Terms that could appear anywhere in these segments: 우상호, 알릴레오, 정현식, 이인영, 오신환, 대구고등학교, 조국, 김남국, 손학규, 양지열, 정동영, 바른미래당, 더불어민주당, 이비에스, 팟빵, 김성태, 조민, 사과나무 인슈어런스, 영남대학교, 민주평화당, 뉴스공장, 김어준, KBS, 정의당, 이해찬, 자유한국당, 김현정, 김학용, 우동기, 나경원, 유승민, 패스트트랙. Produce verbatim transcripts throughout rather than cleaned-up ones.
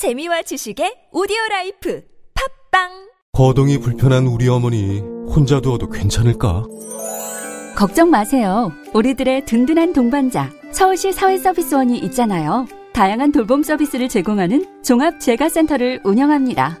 재미와 지식의 오디오라이프 팟빵. 거동이 불편한 우리 어머니 혼자 두어도 괜찮을까? 걱정 마세요. 우리들의 든든한 동반자 서울시 사회서비스원이 있잖아요. 다양한 돌봄 서비스를 제공하는 종합재가센터를 운영합니다.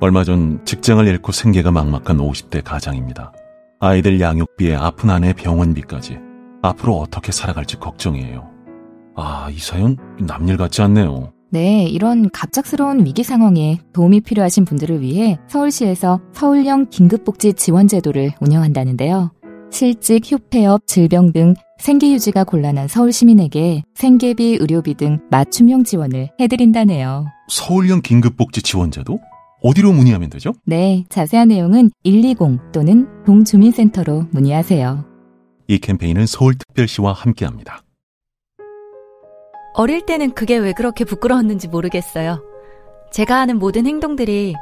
얼마 전 직장을 잃고 생계가 막막한 오십 대 가장입니다. 아이들 양육비에 아픈 아내의 병원비까지 앞으로 어떻게 살아갈지 걱정이에요. 아, 이 사연 남일 같지 않네요. 네, 이런 갑작스러운 위기 상황에 도움이 필요하신 분들을 위해 서울시에서 서울형 긴급복지 지원제도를 운영한다는데요. 실직, 휴폐업, 질병 등 생계 유지가 곤란한 서울 시민에게 생계비, 의료비 등 맞춤형 지원을 해드린다네요. 서울형 긴급복지 지원제도? 어디로 문의하면 되죠? 네, 자세한 내용은 일이공 또는 동주민센터로 문의하세요. 이 캠페인은 서울특별시와 함께합니다. 어릴 때는 그게 왜 그렇게 부끄러웠는지 모르겠어요. 제가 하는 모든 행동들이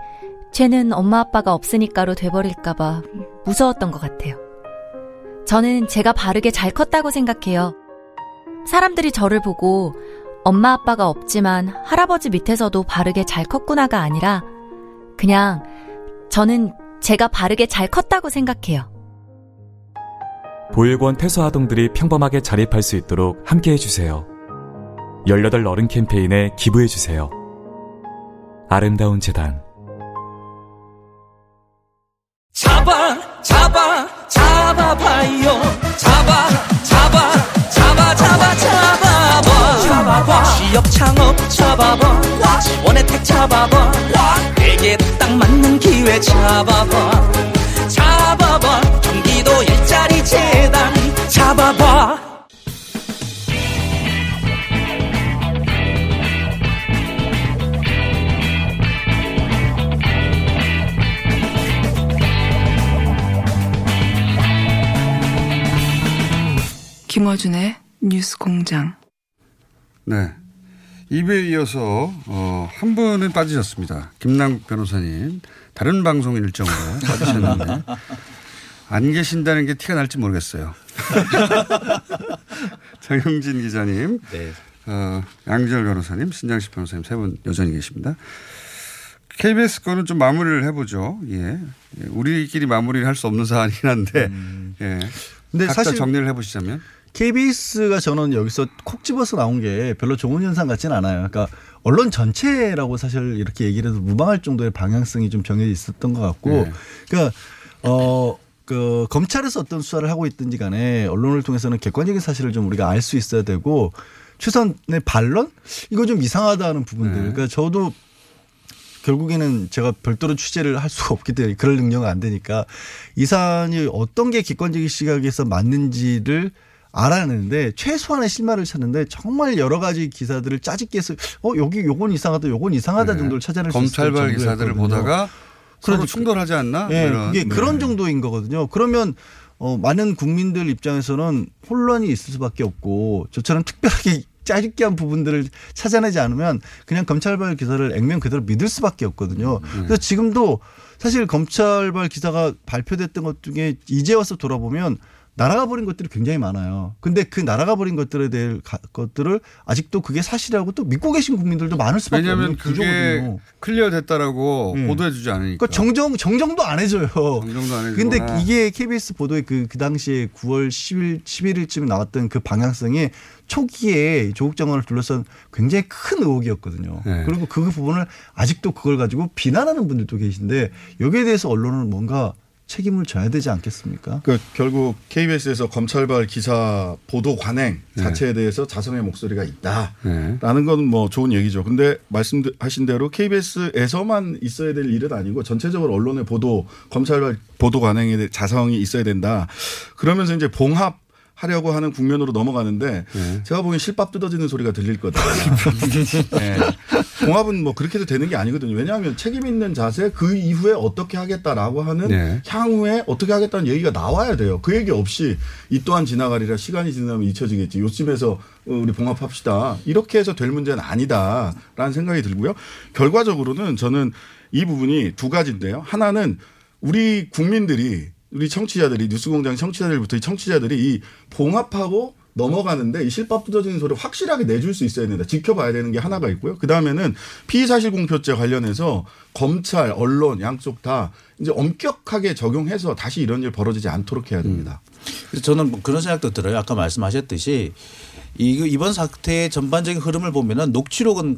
쟤는 엄마 아빠가 없으니까로 돼버릴까 봐 무서웠던 것 같아요. 저는 제가 바르게 잘 컸다고 생각해요. 사람들이 저를 보고 엄마 아빠가 없지만 할아버지 밑에서도 바르게 잘 컸구나가 아니라 그냥 저는 제가 바르게 잘 컸다고 생각해요. 보육원 퇴소 아동들이 평범하게 자립할 수 있도록 함께해주세요. 열여덟 어른 캠페인에 기부해주세요. 아름다운 재단. 잡아 잡아 잡아봐요. 잡아 잡아 잡아 잡아 잡아봐. 잡아봐. 지역 창업 잡아봐. 지원 혜택 잡아봐. 내게 딱 맞는 기회 잡아봐. 잡아봐. 경기도 일자리 재단 잡아봐. 김어준의 뉴스공장. 네, 이 부에 이어서 어, 한 분은 빠지셨습니다. 김남국 변호사님 다른 방송 일정으로 빠지셨는데 안 계신다는 게 티가 날지 모르겠어요. 장용진 기자님, 네. 어, 양지열 변호사님, 신장식 변호사님 세 분 여전히 계십니다. 케이비에스 거는 좀 마무리를 해보죠. 예, 우리끼리 마무리를 할 수 없는 사안이긴 한데 음. 예. 근데 각자 사실 정리를 해보시자면. 케이비에스가 저는 여기서 콕 집어서 나온 게 별로 좋은 현상 같지는 않아요. 그러니까 언론 전체라고 사실 이렇게 얘기를 해도 무방할 정도의 방향성이 좀 정해져 있었던 것 같고. 네. 그러니까 어, 그 검찰에서 어떤 수사를 하고 있든지 간에 언론을 통해서는 객관적인 사실을 좀 우리가 알 수 있어야 되고 최선의 반론? 이거 좀 이상하다는 부분들. 네. 그러니까 저도 결국에는 제가 별도로 취재를 할 수가 없기 때문에 그럴 능력은 안 되니까 이 사안이 어떤 게 객관적인 시각에서 맞는지를 알아내는데 최소한의 실마리를 찾는데 정말 여러 가지 기사들을 짜집기 해서 어, 여기 요건 이상하다 요건 이상하다 네. 정도를 찾아낼 수 있을 정도였거든요. 검찰발 기사들을 보다가 서로 충돌하지 않나? 네. 이런. 이게 네. 그런 정도인 거거든요. 그러면 어, 많은 국민들 입장에서는 혼란이 있을 수밖에 없고 저처럼 특별하게 짜깁기한 부분들을 찾아내지 않으면 그냥 검찰발 기사를 액면 그대로 믿을 수밖에 없거든요. 그래서 지금도 사실 검찰발 기사가 발표됐던 것 중에 이제 와서 돌아보면 날아가 버린 것들이 굉장히 많아요. 근데 그 날아가 버린 것들에 대한 것들을 아직도 그게 사실이라고 또 믿고 계신 국민들도 많을 수밖에 없는 구조거든요. 왜냐하면 그게 클리어됐다라고 음. 보도해주지 않으니까. 그러니까 정정, 정정도 안 해줘요. 정정도 안 해줘요. 근데 이게 케이비에스 보도의 그, 그 당시에 구월 십일, 십일일쯤에 나왔던 그 방향성이 초기에 조국 장관을 둘러싼 굉장히 큰 의혹이었거든요. 네. 그리고 그 부분을 아직도 그걸 가지고 비난하는 분들도 계신데 여기에 대해서 언론은 뭔가 책임을 져야 되지 않겠습니까? 그러니까 결국 케이비에스에서 검찰발 기사 보도 관행 네. 자체에 대해서 자성의 목소리가 있다라는 네. 건 뭐 좋은 얘기죠. 그런데 말씀하신 대로 케이비에스에서만 있어야 될 일은 아니고 전체적으로 언론의 보도 검찰발 보도 관행에 대해 자성이 있어야 된다. 그러면서 이제 봉합 하려고 하는 국면으로 넘어가는데 네. 제가 보기엔 실밥 뜯어지는 소리가 들릴 거다. 네. 봉합은 뭐 그렇게도 되는 게 아니거든요. 왜냐하면 책임 있는 자세 그 이후에 어떻게 하겠다라고 하는 네. 향후에 어떻게 하겠다는 얘기가 나와야 돼요. 그 얘기 없이 이 또한 지나가리라 시간이 지나면 잊혀지겠지. 요쯤에서 우리 봉합합시다. 이렇게 해서 될 문제는 아니다라는 생각이 들고요. 결과적으로는 저는 이 부분이 두 가지인데요. 하나는 우리 국민들이 우리 청취자들이 뉴스공장 청취자들부터 이 청취자들이 이 봉합하고 넘어가는데 이 실밥 뜯어지는 소리를 확실하게 내줄 수 있어야 된다. 지켜봐야 되는 게 하나가 있고요. 그다음에는 피의사실 공표죄 관련해서 검찰, 언론 양쪽 다 이제 엄격하게 적용해서 다시 이런 일 벌어지지 않도록 해야 됩니다. 그래서 저는 뭐 그런 생각도 들어요. 아까 말씀하셨듯이 이 이번 사태의 전반적인 흐름을 보면은 녹취록은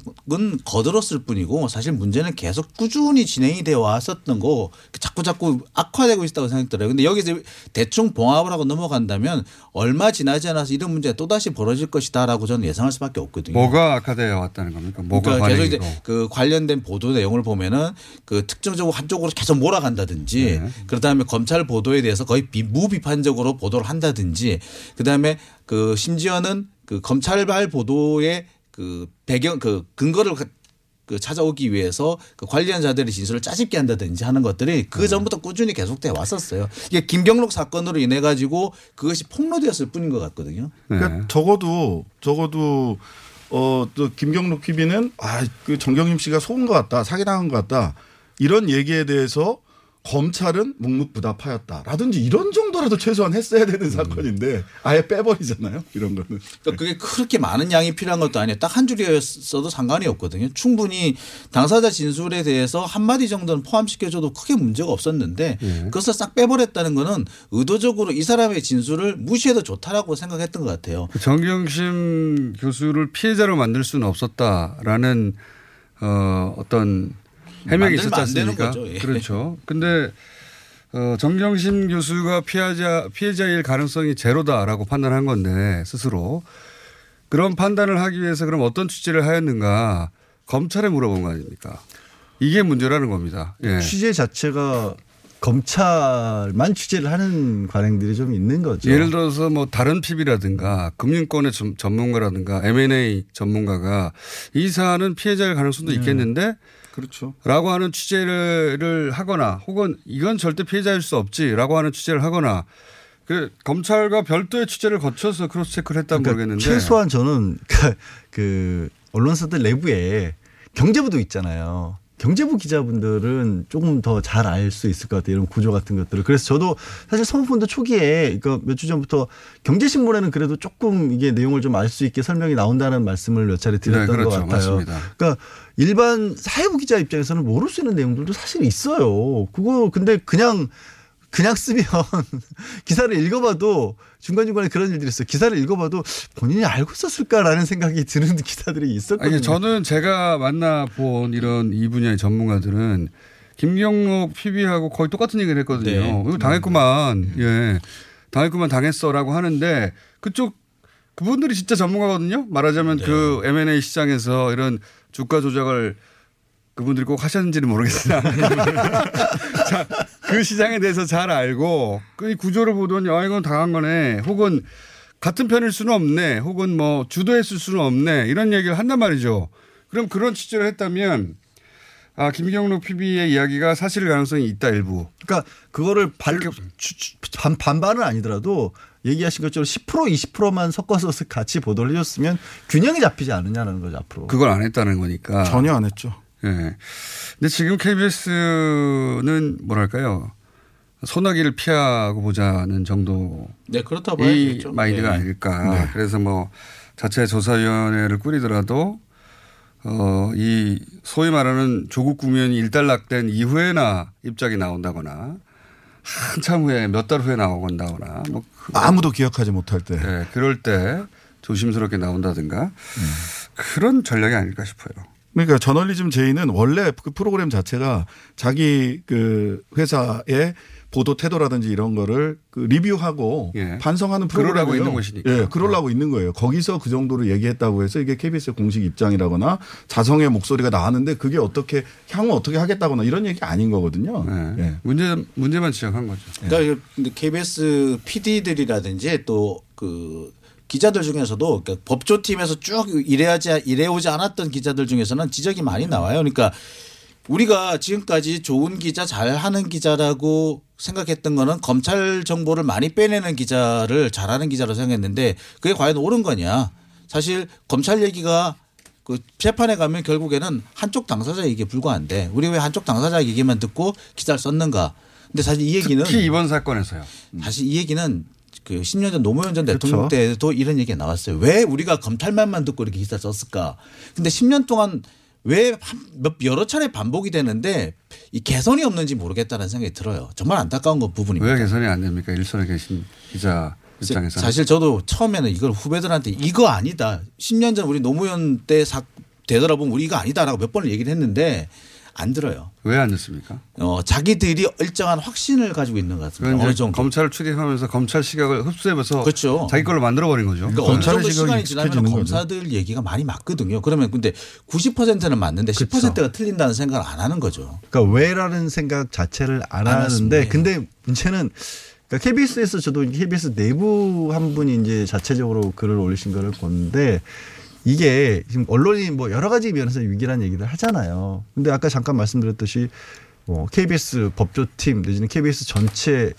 거들었을 뿐이고 사실 문제는 계속 꾸준히 진행이 되어 왔었던 거 자꾸 자꾸 악화되고 있다고 생각들어요. 근데 여기서 대충 봉합을 하고 넘어간다면 얼마 지나지 않아서 이런 문제가 또 다시 벌어질 것이다라고 저는 예상할 수밖에 없거든요. 뭐가 악화되어 왔다는 겁니까? 뭐가 그러니까 계속 이제 그 관련된 보도 내용을 보면은 그 특정적으로 한쪽으로 계속 몰아간다든지 네. 그다음에 검찰 보도에 대해서 거의 비, 무비판적으로 보도를 한다든지 그다음에 그 심지어는 그 검찰발 보도의 그 배경 그 근거를 그 찾아오기 위해서 그 관리한 자들의 진술을 짜집게 한다든지 하는 것들이 그 전부터 꾸준히 계속돼 왔었어요. 이게 김경록 사건으로 인해 가지고 그것이 폭로되었을 뿐인 것 같거든요. 네. 그러니까 적어도 적어도 어 또 김경록 피비는 아 그 정경심 씨가 속은 것 같다, 사기당한 것 같다 이런 얘기에 대해서. 검찰은 묵묵부답하였다라든지 이런 정도라도 최소한 했어야 되는 음. 사건인데 아예 빼버리잖아요. 이런 거는. 그러니까 그게 그렇게 많은 양이 필요한 것도 아니에요. 딱 한 줄이었어도 상관이 없거든요. 충분히 당사자 진술에 대해서 한마디 정도는 포함시켜줘도 크게 문제가 없었는데 음. 그것을 싹 빼버렸다는 거는 의도적으로 이 사람의 진술을 무시해도 좋다라고 생각했던 것 같아요. 정경심 교수를 피해자로 만들 수는 없었다라는 어, 어떤 해명이 있었지 않습니까? 예. 그렇죠. 그런데 어, 정경심 교수가 피해자, 피해자일 가능성이 제로다라고 판단한 건데 스스로. 그런 판단을 하기 위해서 그럼 어떤 취재를 하였는가 검찰에 물어본 거 아닙니까? 이게 문제라는 겁니다. 예. 취재 자체가 검찰만 취재를 하는 관행들이 좀 있는 거죠. 예를 들어서 뭐 다른 피비라든가 금융권의 전문가라든가 엠 앤 에이 전문가가 이 사안은 피해자일 가능성도 음. 있겠는데 그렇죠. 라고 하는 취재를 하거나 혹은 이건 절대 피해자일 수 없지라고 하는 취재를 하거나 그 검찰과 별도의 취재를 거쳐서 크로스체크를 했다면 그러니까 모르겠는데. 최소한 저는 그 언론사들 내부에 경제부도 있잖아요. 경제부 기자분들은 조금 더 잘 알 수 있을 것 같아요. 이런 구조 같은 것들을. 그래서 저도 사실 선후보도 초기에 그러니까 몇 주 전부터 경제신문에는 그래도 조금 이게 내용을 좀 알 수 있게 설명이 나온다는 말씀을 몇 차례 드렸던 네, 그렇죠. 것 같아요. 맞습니다. 그러니까 일반 사회부 기자 입장에서는 모를 수 있는 내용들도 사실 있어요. 그거 근데 그냥 그냥 쓰면 기사를 읽어봐도 중간중간에 그런 일들이 있어요. 기사를 읽어봐도 본인이 알고 있었을까라는 생각이 드는 기사들이 있었거든요. 아니, 저는 제가 만나본 이런 이 분야의 전문가들은 김경록 피비하고 거의 똑같은 얘기를 했거든요. 네. 당했구만. 네. 예. 당했구만 당했어라고 하는데 그쪽 그분들이 진짜 전문가거든요. 말하자면 네. 그 엠 앤 에이 시장에서 이런 주가 조작을 그분들이 꼭 하셨는지는 모르겠으나 자, 그 시장에 대해서 잘 알고 그 구조를 보더니 아 이건 당한 거네 혹은 같은 편일 수는 없네 혹은 뭐 주도했을 수는 없네 이런 얘기를 한단 말이죠. 그럼 그런 취재를 했다면 아 김경록 피비의 이야기가 사실일 가능성이 있다 일부. 그러니까 그거를 발, 반, 반반은 아니더라도 얘기하신 것처럼 십 퍼센트 이십 퍼센트만 섞어서 같이 보도를 해줬으면 균형이 잡히지 않느냐는 거죠 앞으로. 그걸 안 했다는 거니까. 전혀 안 했죠. 예. 네. 근데 지금 케이비에스는 뭐랄까요. 소나기를 피하고 보자는 정도. 네, 그렇다 봐야겠죠. 이 마인드가 네. 아닐까. 네. 그래서 뭐 자체 조사위원회를 꾸리더라도 어, 이 소위 말하는 조국 국면이 일단락된 이후에나 입장이 나온다거나 한참 후에 몇 달 후에 나온다거나 뭐 아무도 기억하지 못할 때. 네, 그럴 때 조심스럽게 나온다든가 음. 그런 전략이 아닐까 싶어요. 그러니까 저널리즘 제의는 원래 그 프로그램 자체가 자기 그 회사의 보도 태도라든지 이런 거를 그 리뷰하고 예. 반성하는 프로그램이고 있는 것이니까. 예, 그러려고 네. 있는 거예요. 거기서 그 정도로 얘기했다고 해서 이게 케이비에스의 공식 입장이라거나 자성의 목소리가 나왔는데 그게 어떻게 향후 어떻게 하겠다거나 이런 얘기 아닌 거거든요. 네. 예. 문제 문제만 지적한 거죠. 그러니까 예. 케이비에스 피디들이라든지 또 그 기자들 중에서도 그러니까 법조팀에서 쭉 일해야지 일해오지 않았던 기자들 중에서는 지적이 많이 나와요. 그러니까 우리가 지금까지 좋은 기자, 잘하는 기자라고 생각했던 거는 검찰 정보를 많이 빼내는 기자를 잘하는 기자로 생각했는데 그게 과연 옳은 거냐. 사실 검찰 얘기가 그 재판에 가면 결국에는 한쪽 당사자 얘기에 불과한데 우리 왜 한쪽 당사자 얘기만 듣고 기사를 썼는가. 근데 사실 이 얘기는 특히 이번 사건에서요. 사실 이 얘기는 그 십 년 전 노무현 전 대통령 그렇죠. 때도 이런 얘기가 나왔어요. 왜 우리가 검찰만만 듣고 이렇게 기사를 썼을까. 근데 십 년 동안 왜 여러 차례 반복이 되는데 이 개선이 없는지 모르겠다는 생각이 들어요. 정말 안타까운 거 부분입니다. 왜 개선이 안 됩니까? 일선에 계신 기자 입장에서. 사실 저도 처음에는 이걸 후배들한테 이거 아니다. 십 년 전 우리 노무현 때 사, 되돌아보면 우리 이거 아니다라고 몇 번을 얘기를 했는데 안 들어요. 왜 안 듣습니까? 어, 자기들이 일정한 확신을 가지고 있는 것 같습니다. 어느 정도. 검찰을 추격하면서 검찰 시각을 흡수해서 그렇죠. 자기 걸로 만들어버린 거죠. 그러니까 어느 정도 시간이 지나면 검사들 거죠. 얘기가 많이 맞거든요. 그러면 근데 구십 퍼센트는 맞는데 그렇죠. 십 퍼센트가 틀린다는 생각을 안 하는 거죠. 그러니까 왜라는 생각 자체를 안, 안 하는데 했습니다. 근데 문제는 그러니까 케이비에스에서 저도 케이비에스 내부 한 분이 이제 자체적으로 글을 올리신 거를 보는데 이게 지금 언론이 뭐 여러 가지 면에서 위기란 얘기를 하잖아요. 근데 아까 잠깐 말씀드렸듯이 뭐 케이비에스 법조팀 내지는 케이비에스 전체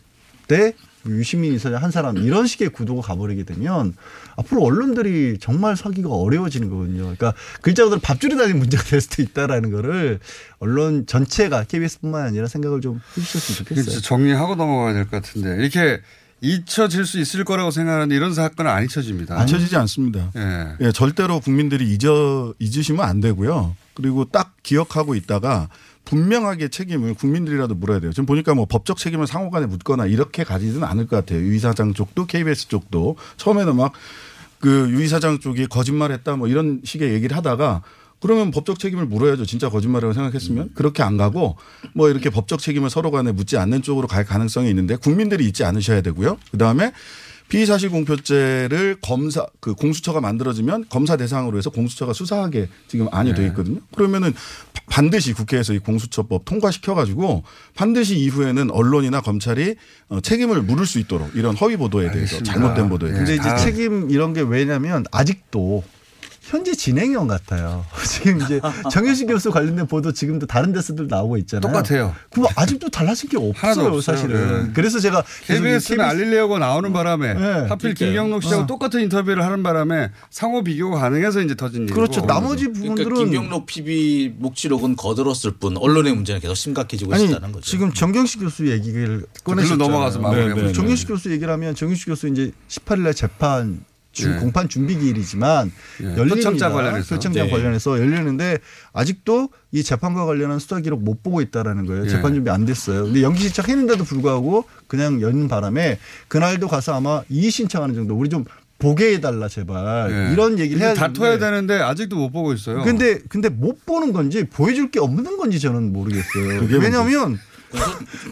때 유시민 이사장 한 사람 이런 식의 구도가 가버리게 되면 앞으로 언론들이 정말 서기가 어려워지는 거거든요. 그러니까 글자 그대로 밥줄이 달린 문제가 될 수도 있다라는 거를 언론 전체가 케이비에스뿐만 아니라 생각을 좀 해주셨으면 좋겠어요. 정리하고 넘어가야 될 것 같은데 이렇게 잊혀질 수 있을 거라고 생각하는데 이런 사건은 안 잊혀집니다. 안 잊혀지지 않습니다. 예. 예, 절대로 국민들이 잊어, 잊으시면 안 되고요. 그리고 딱 기억하고 있다가 분명하게 책임을 국민들이라도 물어야 돼요. 지금 보니까 뭐 법적 책임을 상호 간에 묻거나 이렇게 가지는 않을 것 같아요. 유 이사장 쪽도 케이비에스 쪽도 처음에는 막 그 유 이사장 쪽이 거짓말했다 뭐 이런 식의 얘기를 하다가 그러면 법적 책임을 물어야죠. 진짜 거짓말이라고 생각했으면. 그렇게 안 가고 뭐 이렇게 법적 책임을 서로 간에 묻지 않는 쪽으로 갈 가능성이 있는데 국민들이 잊지 않으셔야 되고요. 그다음에 피의사실 공표죄를 검사 그 공수처가 만들어지면 검사 대상으로 해서 공수처가 수사하게 지금 안이 네. 돼 있거든요. 그러면은 반드시 국회에서 이 공수처법 통과시켜 가지고 반드시 이후에는 언론이나 검찰이 책임을 물을 수 있도록 이런 허위 보도에 알겠습니다. 대해서 잘못된 보도에 대해서. 네. 근데 이제 책임 이런 게 왜냐면 아직도 현재 진행형 같아요. 지금 이제 정현식 교수 관련된 보도 지금도 다른 데서들 나오고 있잖아요. 똑같아요. 그럼 아직도 달라진 게 없어요, 사실은. 네. 그래서 제가 케이비에스는 알릴레오가 나오는 바람에 네. 하필 김경록 씨하고 어. 똑같은 인터뷰를 하는 바람에 상호 비교가 가능해서 이제 터진 일이고. 그렇죠. 나머지 부분들은 그러니까 김경록 피비 목지록은 거들었을 뿐 언론의 문제는 계속 심각해지고 아니, 있다는 거죠. 지금 정경식 교수 얘기를 꺼내서 넘어가서 마무리하고. 정경식 교수 얘기를 하면 정경식 교수 이제 십팔 일에 재판. 예. 공판 준비 기일이지만 예. 열립니다. 표창장 관련해서. 표창장 네. 관련해서 열리는데 아직도 이 재판과 관련한 수사 기록 못 보고 있다라는 거예요. 예. 재판 준비 안 됐어요. 근데 연기 신청했는데도 불구하고 그냥 연 바람에 그날도 가서 아마 이의 신청하는 정도 우리 좀 보게 해달라 제발 예. 이런 얘기를 해야 다퉈야 되는데 아직도 못 보고 있어요. 근데 근데 못 보는 건지 보여줄 게 없는 건지 저는 모르겠어요. 왜냐하면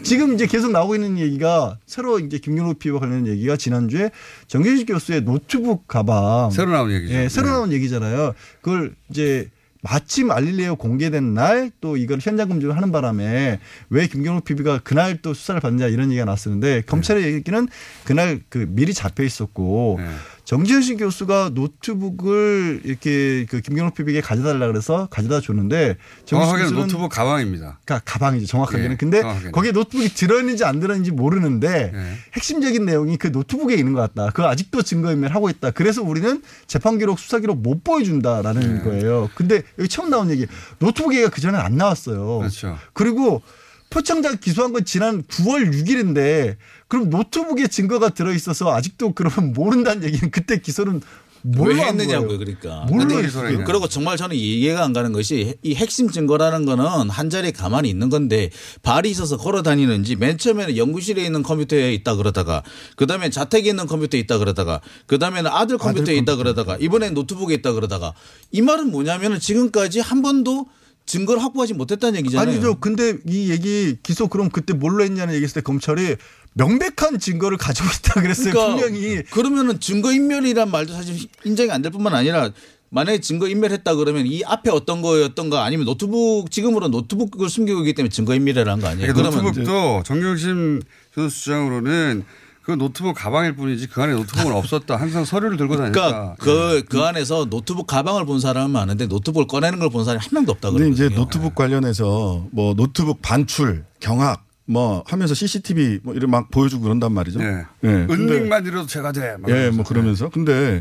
지금 이제 계속 나오고 있는 얘기가 새로 이제 김경록 피의와 관련된 얘기가 지난주에 정경식 교수의 노트북 가방 새로 나온 얘기죠. 예, 새로 나온 네. 얘기잖아요. 그걸 이제 마침 알릴레오 공개된 날 또 이걸 현장 검증을 하는 바람에 왜 김경록 피의가 그날 또 수사를 받느냐 이런 얘기가 나왔었는데 검찰의 네. 얘기는 그날 그 미리 잡혀 있었고 네. 정경식 교수가 노트북을 이렇게 그 김경록 피비에게 가져달라 그래서 가져다 줬는데 정확하게는 노트북 가방입니다. 그러니까 가방이죠. 정확하게는. 예, 근데 정확하게는. 거기에 노트북이 들어있는지 안 들어있는지 모르는데 예. 핵심적인 내용이 그 노트북에 있는 것 같다. 그거 아직도 증거인멸하고 있다. 그래서 우리는 재판기록 수사기록 못 보여준다라는 예. 거예요. 근데 여기 처음 나온 얘기 노트북 얘기가 그전엔 안 나왔어요. 그렇죠. 그리고 표창장 기소한 건 지난 구월 육일인데 그럼 노트북에 증거가 들어있어서 아직도 그러면 모른다는 얘기는 그때 기소는 뭘로 왜 했느냐고요. 그러니까. 뭘로 했어요. 그리고 정말 저는 이해가 안 가는 것이 이 핵심 증거라는 거는 한 자리에 가만히 있는 건데 발이 있어서 걸어다니는지 맨 처음에는 연구실에 있는 컴퓨터에 있다 그러다가 그다음에 자택에 있는 컴퓨터에 있다 그러다가 그다음에는 아들 컴퓨터에 아들 있다 컴퓨터. 그러다가 이번엔 노트북에 있다 그러다가 이 말은 뭐냐면 지금까지 한 번도 증거를 확보하지 못했다는 얘기잖아요. 아니죠. 근데 이 얘기 기소 그럼 그때 뭘로 했냐는 얘기했을 때 검찰이 명백한 증거를 가지고 있다 그랬어요. 그러니까 분명히. 그러면은 증거인멸이란 말도 사실 인정이 안 될 뿐만 아니라 만약에 증거인멸했다 그러면 이 앞에 어떤 거였던가 아니면 노트북 지금으로 노트북을 숨기고 있기 때문에 증거인멸이라는 거 아니에요. 그러니까 노트북도 정경심 교수 주장으로는 그건 노트북 가방일 뿐이지 그 안에 노트북은 없었다. 항상 서류를 들고 다녔다. 그러니까 그, 그 안에서 노트북 가방을 본 사람은 많은데 노트북을 꺼내는 걸 본 사람이 한 명도 없다 그러거든요. 근데 이제 노트북 관련해서 뭐 노트북 반출, 경악 뭐 하면서 씨씨티비 뭐 이런 막 보여주고 그런단 말이죠. 네. 네. 은닉만이라도 제가 돼. 예, 네, 뭐 그러면서. 근데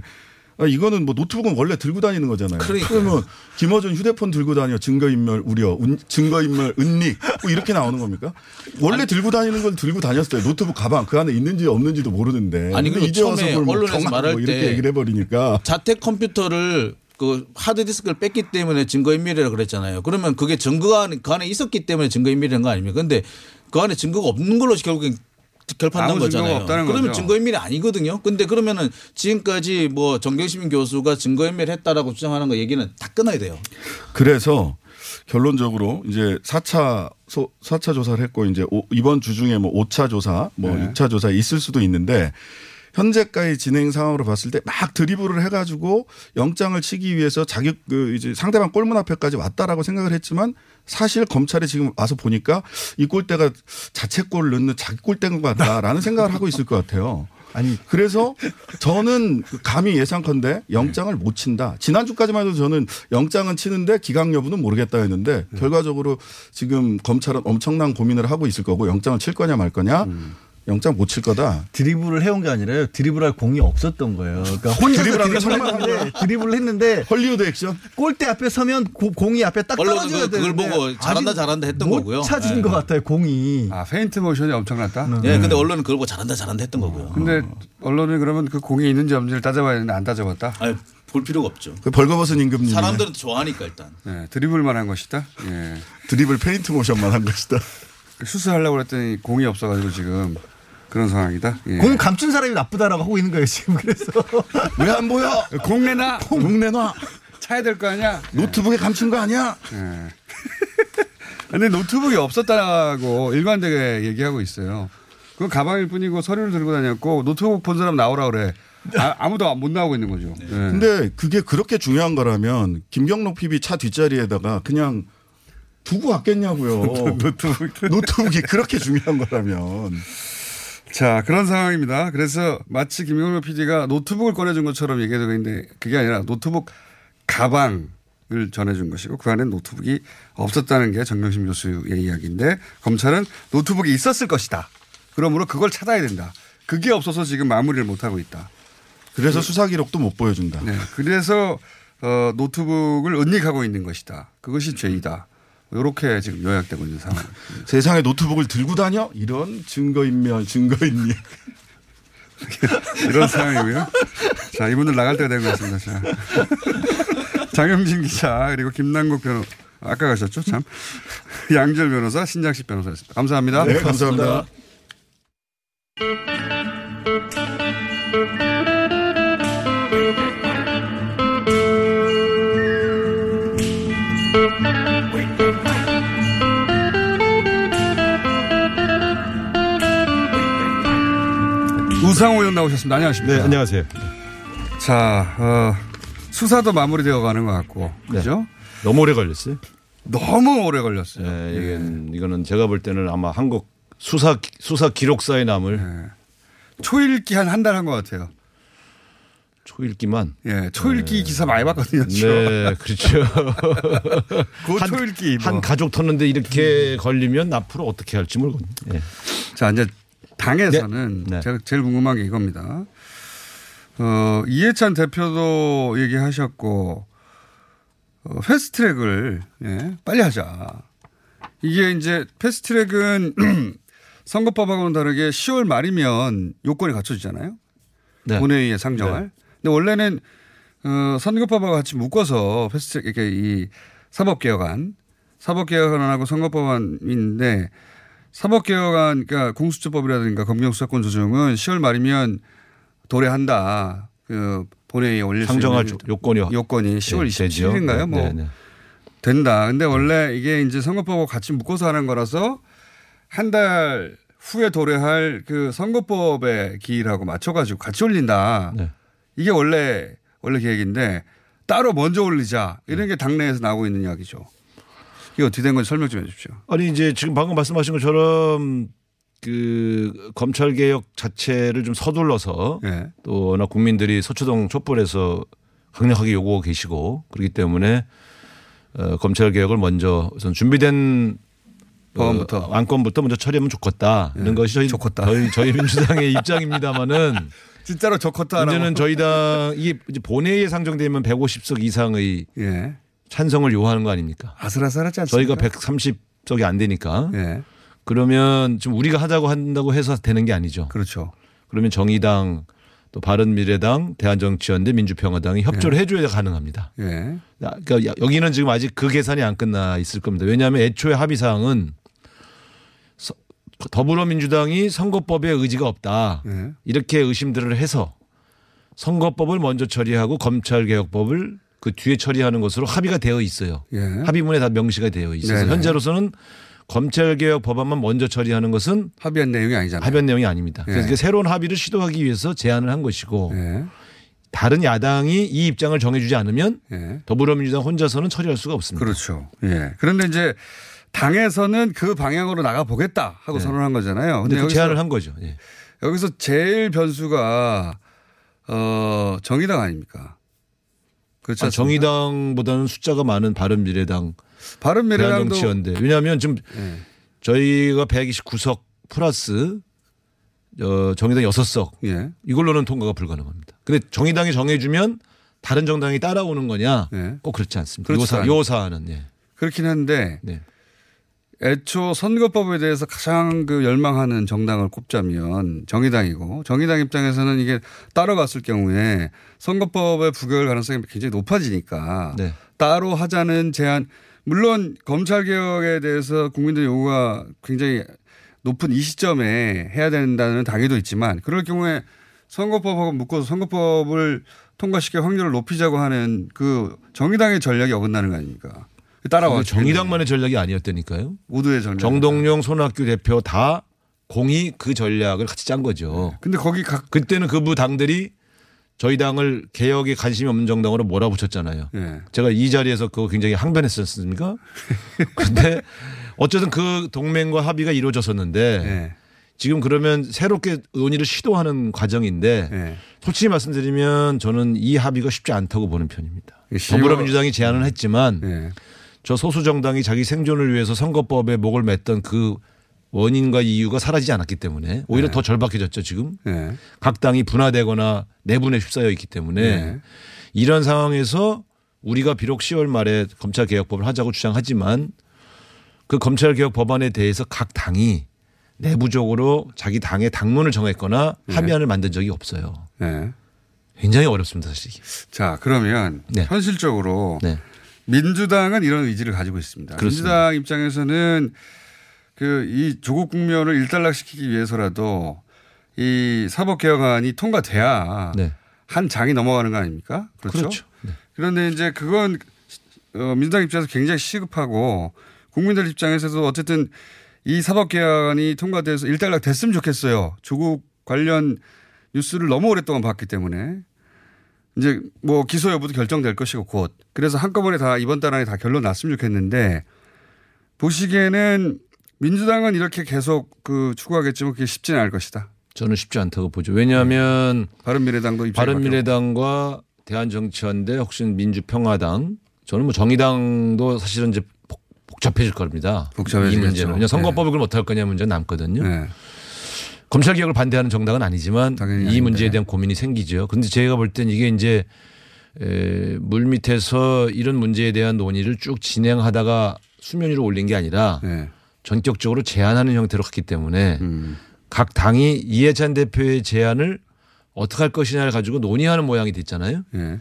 이거는 뭐 노트북은 원래 들고 다니는 거잖아요. 그러니까요. 그러면 김어준 휴대폰 들고 다녀 증거인멸 우려, 은, 증거인멸 은닉 뭐 이렇게 나오는 겁니까? 원래 아니, 들고 다니는 건 들고 다녔어요. 노트북 가방 그 안에 있는지 없는지도 모르는데. 아니 근데 이제 와서 그걸 뭐 언론에서 말할 뭐 이렇게 때 얘기를 해버리니까. 자택 컴퓨터를 그 하드디스크를 뺐기 때문에 증거인멸이라고 그랬잖아요. 그러면 그게 증거가 그 안에 있었기 때문에 증거인멸인 거 아닙니까? 그런데 그 안에 증거가 없는 걸로 결국엔 결판난 거잖아요. 그러면 거죠. 증거인멸이 아니거든요. 근데 그러면은 지금까지 뭐 정경심 교수가 증거인멸했다라고 주장하는 거 얘기는 다 끊어야 돼요. 그래서 결론적으로 이제 사 차 소, 사 차 조사를 했고 이제 오, 이번 주 중에 뭐 오 차 조사, 뭐 네. 육 차 조사 있을 수도 있는데 현재까지 진행 상황으로 봤을 때 막 드리블을 해가지고 영장을 치기 위해서 자기 그 이제 상대방 골문 앞에까지 왔다라고 생각을 했지만 사실 검찰이 지금 와서 보니까 이 골대가 자책골을 넣는 자기 골대인 것 같다라는 생각을 하고 있을 것 같아요. 아니 그래서 저는 감히 예상컨대 영장을 못 친다. 지난주까지만 해도 저는 영장은 치는데 기각 여부는 모르겠다 했는데 결과적으로 지금 검찰은 엄청난 고민을 하고 있을 거고 영장을 칠 거냐 말 거냐. 음. 영장 못 칠 거다. 드리블을 해온 게 아니라 드리블할 공이 없었던 거예요. 그러니까 혼자 드리블을 했는데 드리블을 했는데 헐리우드 액션 골대 앞에 서면 고, 공이 앞에 딱 떨어져야 되는데 그걸 보고 잘한다 잘한다 했던 못 거고요. 못 찾은 네. 것 같아요. 공이. 아 페인트 모션이 엄청났다. 네. 네. 근데 언론은 그걸 보고 잘한다 잘한다 했던 거고요. 근데 언론은 그러면 그 공이 있는지 없는지를 따져봐야 되는데 안 따져봤다. 아니, 볼 필요가 없죠. 그 벌거벗은 임금님. 사람들은 좋아하니까 일단. 네, 드리블만 한 것이다. 네. 드리블 페인트 모션만 한 것이다. 수수하려고 그랬더니 공이 없어가지고 지금. 그런 상황이다. 예. 공 감춘 사람이 나쁘다라고 하고 있는 거예요 지금. 그래서 왜 안 보여? 공 내놔. 공, 공 내놔. 차야 될 거 아니야. 노트북에 예. 감춘 거 아니야. 그런데 예. 노트북이 없었다라고 일관되게 얘기하고 있어요. 그건 가방일 뿐이고 서류를 들고 다녔고 노트북 본 사람 나오라 그래. 아, 아무도 못 나오고 있는 거죠. 네. 예. 근데 그게 그렇게 중요한 거라면 김경록 피디 차 뒷자리에다가 그냥 두고 왔겠냐고요. 노트북 노트북이 그렇게 중요한 거라면. 자 그런 상황입니다. 그래서 마치 김경록 피디가 노트북을 꺼내준 것처럼 얘기해도 있는데 그게 아니라 노트북 가방을 전해준 것이고 그 안에 노트북이 없었다는 게 정경심 교수의 이야기인데 검찰은 노트북이 있었을 것이다. 그러므로 그걸 찾아야 된다. 그게 없어서 지금 마무리를 못하고 있다. 그래서 그, 수사 기록도 못 보여준다. 네, 그래서 어, 노트북을 은닉하고 있는 것이다. 그것이 죄이다. 이렇게 지금 요약되고 있는 상황. 세상에 노트북을 들고 다녀? 이런 증거인멸, 증거인멸. 이런 상황이고요. 자, 이분들 나갈 때가 된 것 같습니다. 자. 장용진 기자 그리고 김남국 변호사. 아까 가셨죠? 참. 양지열 변호사, 신장식 변호사였습니다. 감사합니다. 네, 감사합니다. 감사합니다. 우상호 의원 나오셨습니다. 안녕하십니까. 네, 안녕하세요. 자, 어, 수사도 마무리되어 가는 것 같고, 그죠? 네. 너무 오래 걸렸어요. 너무 오래 걸렸어요. 네, 이건, 네. 이거는 제가 볼 때는 아마 한국 수사, 수사 기록사에 남을. 네. 초일기 한 한 달 한 것 같아요. 초일기만. 예, 초일기 네. 기사 많이 봤거든요. 네, 그렇죠. 그 한, 초일기. 뭐. 한 가족 터는데 이렇게 걸리면 앞으로 어떻게 할지 모르거든요. 네. 자, 이제. 당에서는 네. 네. 제가 제일 궁금한 게 이겁니다. 어, 이해찬 대표도 얘기하셨고 어, 패스트트랙을 예, 빨리 하자. 이게 이제 패스트트랙은 선거법하고는 다르게 시월 말이면 요건이 갖춰지잖아요. 네. 본회의에 상정할. 네. 근데 원래는 어, 선거법하고 같이 묶어서 패스트트랙 이렇게 이 사법개혁안, 사법개혁안하고 선거법안인데. 사법개혁안, 그러니까 공수처법이라든가 검경수사권 조정은 시월 말이면 도래한다. 그 본회의에 올릴 수 있는 요건이 요건이 시월 네, 이십칠일인가요? 네, 뭐 네, 네. 된다. 근데 원래 이게 이제 선거법하고 같이 묶어서 하는 거라서 한 달 후에 도래할 그 선거법의 기일하고 맞춰가지고 같이 올린다. 네. 이게 원래 원래 계획인데 따로 먼저 올리자 이런 게 당내에서 나오고 있는 이야기죠. 이게 어떻게 된 건지 설명 좀 해 주십시오. 아니 이제 지금 방금 말씀하신 것처럼 그 검찰 개혁 자체를 좀 서둘러서 네. 또 워낙 국민들이 서초동 촛불에서 강력하게 요구하고 계시고 그렇기 때문에 어, 검찰 개혁을 먼저 우선 준비된 법안부터 어, 안건부터 먼저 처리하면 좋겠다는 네. 것이 저희, 좋겠다. 저희 저희 민주당의 입장입니다만은 진짜로 좋겠다. 이제는 저희 당 이게 본회의에 상정되면 백오십 석 이상의 네. 찬성을 요하는 거 아닙니까? 아슬아슬하지 않습니까? 저희가 백삼십 석이 안 되니까. 네. 그러면 지금 우리가 하자고 한다고 해서 되는 게 아니죠. 그렇죠. 그러면 정의당 또 바른미래당, 대한정치연대, 민주평화당이 협조를 예. 해줘야 가능합니다. 예. 그러니까 여기는 지금 아직 그 계산이 안 끝나 있을 겁니다. 왜냐하면 애초에 합의사항은 더불어민주당이 선거법에 의지가 없다. 예. 이렇게 의심들을 해서 선거법을 먼저 처리하고 검찰개혁법을 그 뒤에 처리하는 것으로 합의가 되어 있어요. 예. 합의문에 다 명시가 되어 있어서 현재로서는 검찰개혁 법안만 먼저 처리하는 것은 합의한 내용이 아니잖아요. 합의한 내용이 아닙니다. 예. 그래서 새로운 합의를 시도하기 위해서 제안을 한 것이고 예. 다른 야당이 이 입장을 정해주지 않으면 예. 더불어민주당 혼자서는 처리할 수가 없습니다. 그렇죠. 예. 그런데 이제 당에서는 그 방향으로 나가보겠다 하고 예. 선언한 거잖아요. 근데, 근데 그 제안을 한 거죠. 예. 여기서 제일 변수가 어 정의당 아닙니까? 그렇죠. 아, 정의당보다는 숫자가 많은 바른미래당. 바른미래당도 정치연대. 왜냐하면 지금 네. 저희가 백이십구 석 플러스 정의당 여섯 석 네. 이걸로는 통과가 불가능합니다. 그런데 정의당이 정해주면 다른 정당이 따라오는 거냐? 네. 꼭 그렇지 않습니다. 요사, 요사는. 예. 그렇긴 한데 네. 애초 선거법에 대해서 가장 그 열망하는 정당을 꼽자면 정의당이고 정의당 입장에서는 이게 따라갔을 경우에 선거법의 부결 가능성이 굉장히 높아지니까 네. 따로 하자는 제안. 물론 검찰개혁에 대해서 국민들 요구가 굉장히 높은 이 시점에 해야 된다는 당위도 있지만 그럴 경우에 선거법하고 묶어서 선거법을 통과시킬 확률을 높이자고 하는 그 정의당의 전략이 어긋나는 거 아닙니까? 따라와 정의당만의 전략이 아니었다니까요. 우두의 전략. 정동영, 손학규 대표 다 공이 그 전략을 같이 짠 거죠. 네. 근데 거기 각 그때는 그부 당들이 저희 당을 개혁에 관심이 없는 정당으로 몰아붙였잖아요. 네. 제가 이 자리에서 그거 굉장히 항변했었습니까? 그런데 어쨌든 그 동맹과 합의가 이루어졌었는데 네. 지금 그러면 새롭게 논의를 시도하는 과정인데 네. 솔직히 말씀드리면 저는 이 합의가 쉽지 않다고 보는 편입니다. 더불어민주당이 제안을 했지만. 네. 저 소수 정당이 자기 생존을 위해서 선거법에 목을 맸던 그 원인과 이유가 사라지지 않았기 때문에 오히려 네. 더 절박해졌죠 지금. 네. 각 당이 분화되거나 내분에 휩싸여 있기 때문에 네. 이런 상황에서 우리가 비록 시월 말에 검찰개혁법을 하자고 주장하지만 그 검찰개혁 법안에 대해서 각 당이 내부적으로 자기 당의 당론을 정했거나 네. 합의안을 만든 적이 없어요. 네. 굉장히 어렵습니다 사실. 자 그러면 네. 현실적으로. 네. 민주당은 이런 의지를 가지고 있습니다. 그렇습니다. 민주당 입장에서는 그 이 조국 국면을 일단락시키기 위해서라도 이 사법개혁안이 통과돼야 네. 한 장이 넘어가는 거 아닙니까? 그렇죠. 그렇죠. 네. 그런데 이제 그건 민주당 입장에서 굉장히 시급하고 국민들 입장에서도 어쨌든 이 사법개혁안이 통과돼서 일단락됐으면 좋겠어요. 조국 관련 뉴스를 너무 오랫동안 봤기 때문에. 이제 뭐 기소 여부도 결정될 것이고 곧 그래서 한꺼번에 다 이번 달 안에 다 결론 났으면 좋겠는데 보시기에는 민주당은 이렇게 계속 그 추구하겠지만 그게 쉽지는 않을 것이다. 저는 쉽지 않다고 보죠. 왜냐하면 네. 바른미래당도 바른미래당과 대한정치연대 혹시 민주평화당 저는 뭐 정의당도 사실은 이제 복잡해질 겁니다. 복잡해질 이 문제는 그냥 선거법을 네. 못할 거냐 문제는 남거든요. 네. 검찰개혁을 반대하는 정당은 아니지만 이 문제에 대한 고민이 생기죠. 그런데 제가 볼 땐 이게 이제 물밑에서 이런 문제에 대한 논의를 쭉 진행하다가 수면 위로 올린 게 아니라 네. 전격적으로 제안하는 형태로 갔기 때문에 음. 각 당이 이해찬 대표의 제안을 어떻게 할 것이냐를 가지고 논의하는 모양이 됐잖아요. 네.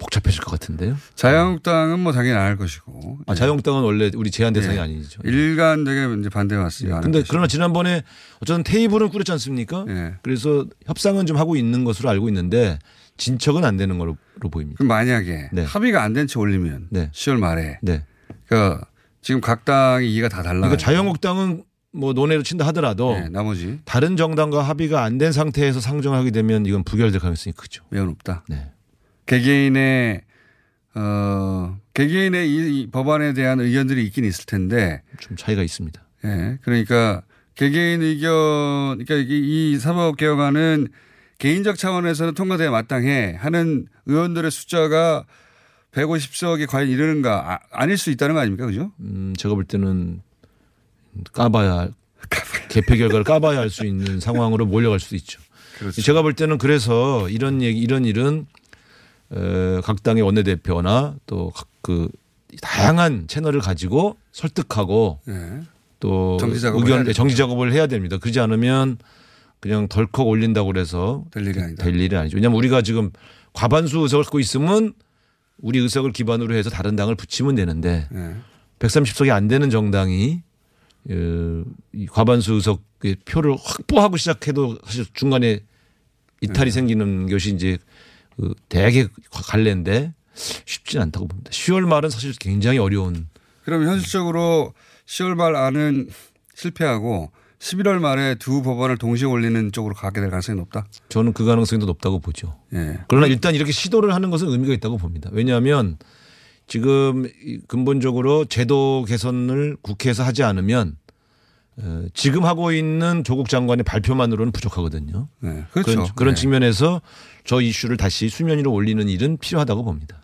복잡해질 것 같은데요. 자유한국당은 뭐 당연히 안 할 것이고. 아, 자유한국당은 원래 우리 제안 대상이 네. 아니죠. 일간 되게 이제 반대해왔어요. 그런데 그러나 지난번에 어쨌든 테이블은 꾸렸지 않습니까? 네. 그래서 협상은 좀 하고 있는 것으로 알고 있는데 진척은 안 되는 걸로 보입니다. 그럼 만약에 네. 합의가 안 된 채 올리면 네. 시월 말에. 네. 그러니까 지금 각 당의 이해가 다 달라요. 그러니까 자유한국당은 뭐 논외로 친다 하더라도 네, 나머지 다른 정당과 합의가 안 된 상태에서 상정하게 되면 이건 부결될 가능성이 크죠. 매우 높다. 네. 개개인의 어 개개인의 이 법안에 대한 의견들이 있긴 있을 텐데 좀 차이가 있습니다. 예, 그러니까 개개인 의견, 그러니까 이 사법개혁안은 개인적 차원에서는 통과돼야 마땅해 하는 의원들의 숫자가 백오십 석에 과연 이르는가, 아, 아닐 수 있다는 거 아닙니까? 그죠? 음, 제가 볼 때는 까봐야, 개표 결과를 까봐야 할 수 있는 상황으로 몰려갈 수도 있죠. 그렇죠. 제가 볼 때는 그래서 이런 얘기, 이런 일은 에, 각 당의 원내대표나 또 각 그 다양한 채널을 가지고 설득하고 네. 또 정지 의견, 정지 작업을 해야 됩니다. 그러지 않으면 그냥 덜컥 올린다고 해서 될 일이 아니다. 될 일이 아니죠. 왜냐하면 우리가 지금 과반수 의석을 갖고 있으면 우리 의석을 기반으로 해서 다른 당을 붙이면 되는데 네. 백삼십 석이 안 되는 정당이 과반수 의석의 표를 확보하고 시작해도 사실 중간에 이탈이 네. 생기는 것이 이제 대개 관례인데 쉽지는 않다고 봅니다. 시월 말은 사실 굉장히 어려운. 그럼 현실적으로 시월 말 안은 실패하고 십일월 말에 두 법안을 동시에 올리는 쪽으로 가게 될 가능성이 높다? 저는 그 가능성이 더 높다고 보죠. 예. 그러나 일단 이렇게 시도를 하는 것은 의미가 있다고 봅니다. 왜냐하면 지금 근본적으로 제도 개선을 국회에서 하지 않으면 지금 하고 있는 조국 장관의 발표만으로는 부족하거든요. 네. 그렇죠. 그런, 그런 네. 측면에서 저 이슈를 다시 수면 위로 올리는 일은 필요하다고 봅니다.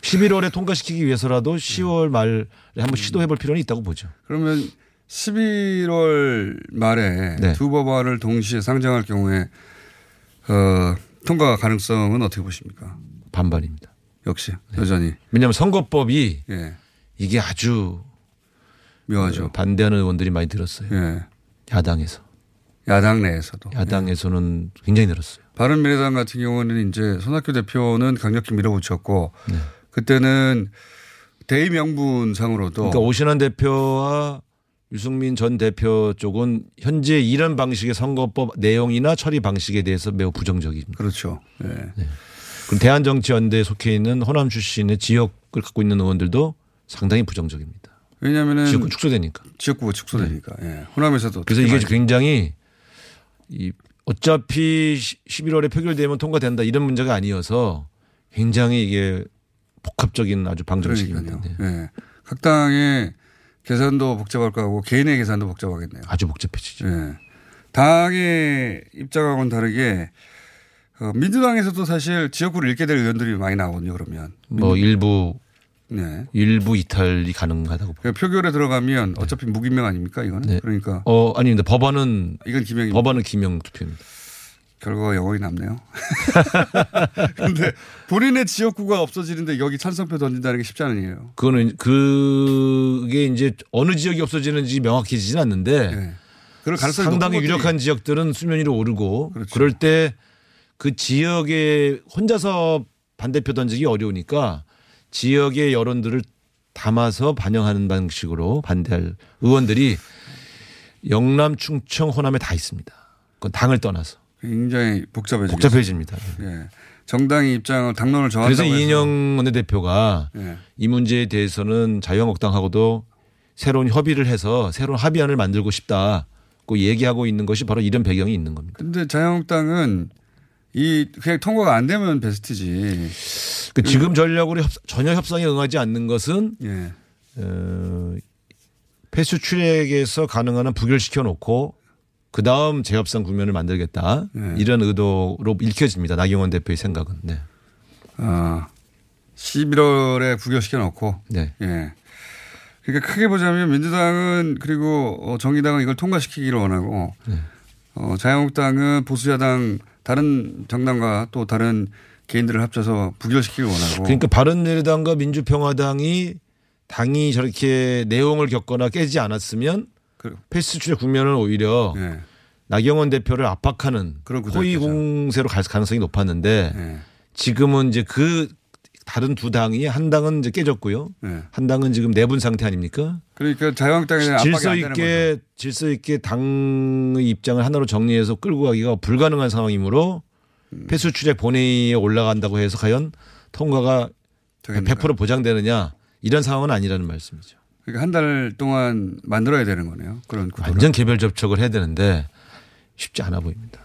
십일월에 통과시키기 위해서라도 시월 말에 한번 시도해 볼 필요는 있다고 보죠. 그러면 십일월 말에 네. 두 법안을 동시에 상정할 경우에 어, 통과 가능성은 어떻게 보십니까? 반반입니다. 역시 네. 여전히. 왜냐하면 선거법이 예. 이게 아주 묘하죠. 반대하는 의원들이 많이 늘었어요. 예. 야당에서. 야당 내에서도. 야당에서는 예. 굉장히 늘었어요. 바른미래당 같은 경우는 이제 손학규 대표는 강력히 밀어붙였고 네. 그때는 대의 명분상으로도. 그러니까 오신환 대표와 유승민 전 대표 쪽은 현재 이런 방식의 선거법 내용이나 처리 방식에 대해서 매우 부정적입니다. 그렇죠. 네. 네. 그럼 대한정치연대에 속해 있는 호남 출신의 지역을 갖고 있는 의원들도 상당히 부정적입니다. 왜냐하면 지역구 축소되니까. 지역구가 축소되니까. 네. 네. 호남에서도. 그래서 이게 굉장히 이 어차피 십일월에 표결되면 통과된다 이런 문제가 아니어서 굉장히 이게 복합적인 아주 방정식입니다. 네. 네. 각 당의 계산도 복잡할 거고 개인의 계산도 복잡하겠네요. 아주 복잡해지죠. 네. 당의 입장하고는 다르게 민주당에서도 사실 지역구를 잃게 될 의원들이 많이 나오거든요. 그러면 뭐 일부 네. 일부 이탈이 가능하다고. 그러니까 표결에 들어가면 어차피 네. 무기명 아닙니까 이거는? 네. 그러니까 어 아닙니다. 법안은 이건 기명입니다. 법안은 기명 투표입니다. 결과가 영원히 남네요. 그런데 본인의 지역구가 없어지는데 여기 찬성표 던진다는 게 쉽지 않은 일이에요. 그거는 그게 이제 어느 지역이 없어지는지 명확해지진 않는데 네. 그럴 가능성이 상당히 유력한 지역들은 수면 위로 오르고 그렇죠. 그럴 때 그 지역에 혼자서 반대표 던지기 어려우니까 지역의 여론들을 담아서 반영하는 방식으로 반대할 의원들이 영남, 충청, 호남에 다 있습니다. 그건 당을 떠나서. 굉장히 복잡해집니다. 복잡해집니다. 예. 정당의 입장을 당론을 정한다고 그래서 이인영 원내대표가 예. 이 문제에 대해서는 자유한국당하고도 새로운 협의를 해서 새로운 합의안을 만들고 싶다고 얘기하고 있는 것이 바로 이런 배경이 있는 겁니다. 그런데 자유한국당은 이 그냥 통과가 안 되면 베스트지. 그 지금 전략으로 협, 전혀 협상에 응하지 않는 것은 예. 어, 패스트트랙에서 가능한 한 부결시켜 놓고 그 다음 재협상 국면을 만들겠다 네. 이런 의도로 읽혀집니다. 나경원 대표의 생각은. 네. 아, 십일월에 부결시켜 놓고. 네. 예. 그러니까 크게 보자면 민주당은 그리고 정의당은 이걸 통과시키기를 원하고 네. 어, 자유한국당은 보수야당 다른 정당과 또 다른 개인들을 합쳐서 부결시키기를 원하고. 그러니까 바른미래당과 민주평화당이 당이 저렇게 내용을 겪거나 깨지 않았으면 패스트트랙 국면은 오히려 네. 나경원 대표를 압박하는 호위 공세로 갈 가능성이 높았는데 네. 지금은 이제 그 다른 두 당이 한 당은 이제 깨졌고요. 네. 한 당은 지금 내분 상태 아닙니까? 그러니까 자유한국당에 압박이 질서 있게 안 되는 거죠. 질서 있게 당의 입장을 하나로 정리해서 끌고 가기가 불가능한 상황이므로 음. 패스트트랙 본회의에 올라간다고 해서 과연 통과가 되겠는가. 백 퍼센트 보장되느냐 이런 상황은 아니라는 말씀이죠. 그러니까 한 달 동안 만들어야 되는 거네요. 그런 구도를. 완전 개별 접촉을 해야 되는데 쉽지 않아 보입니다.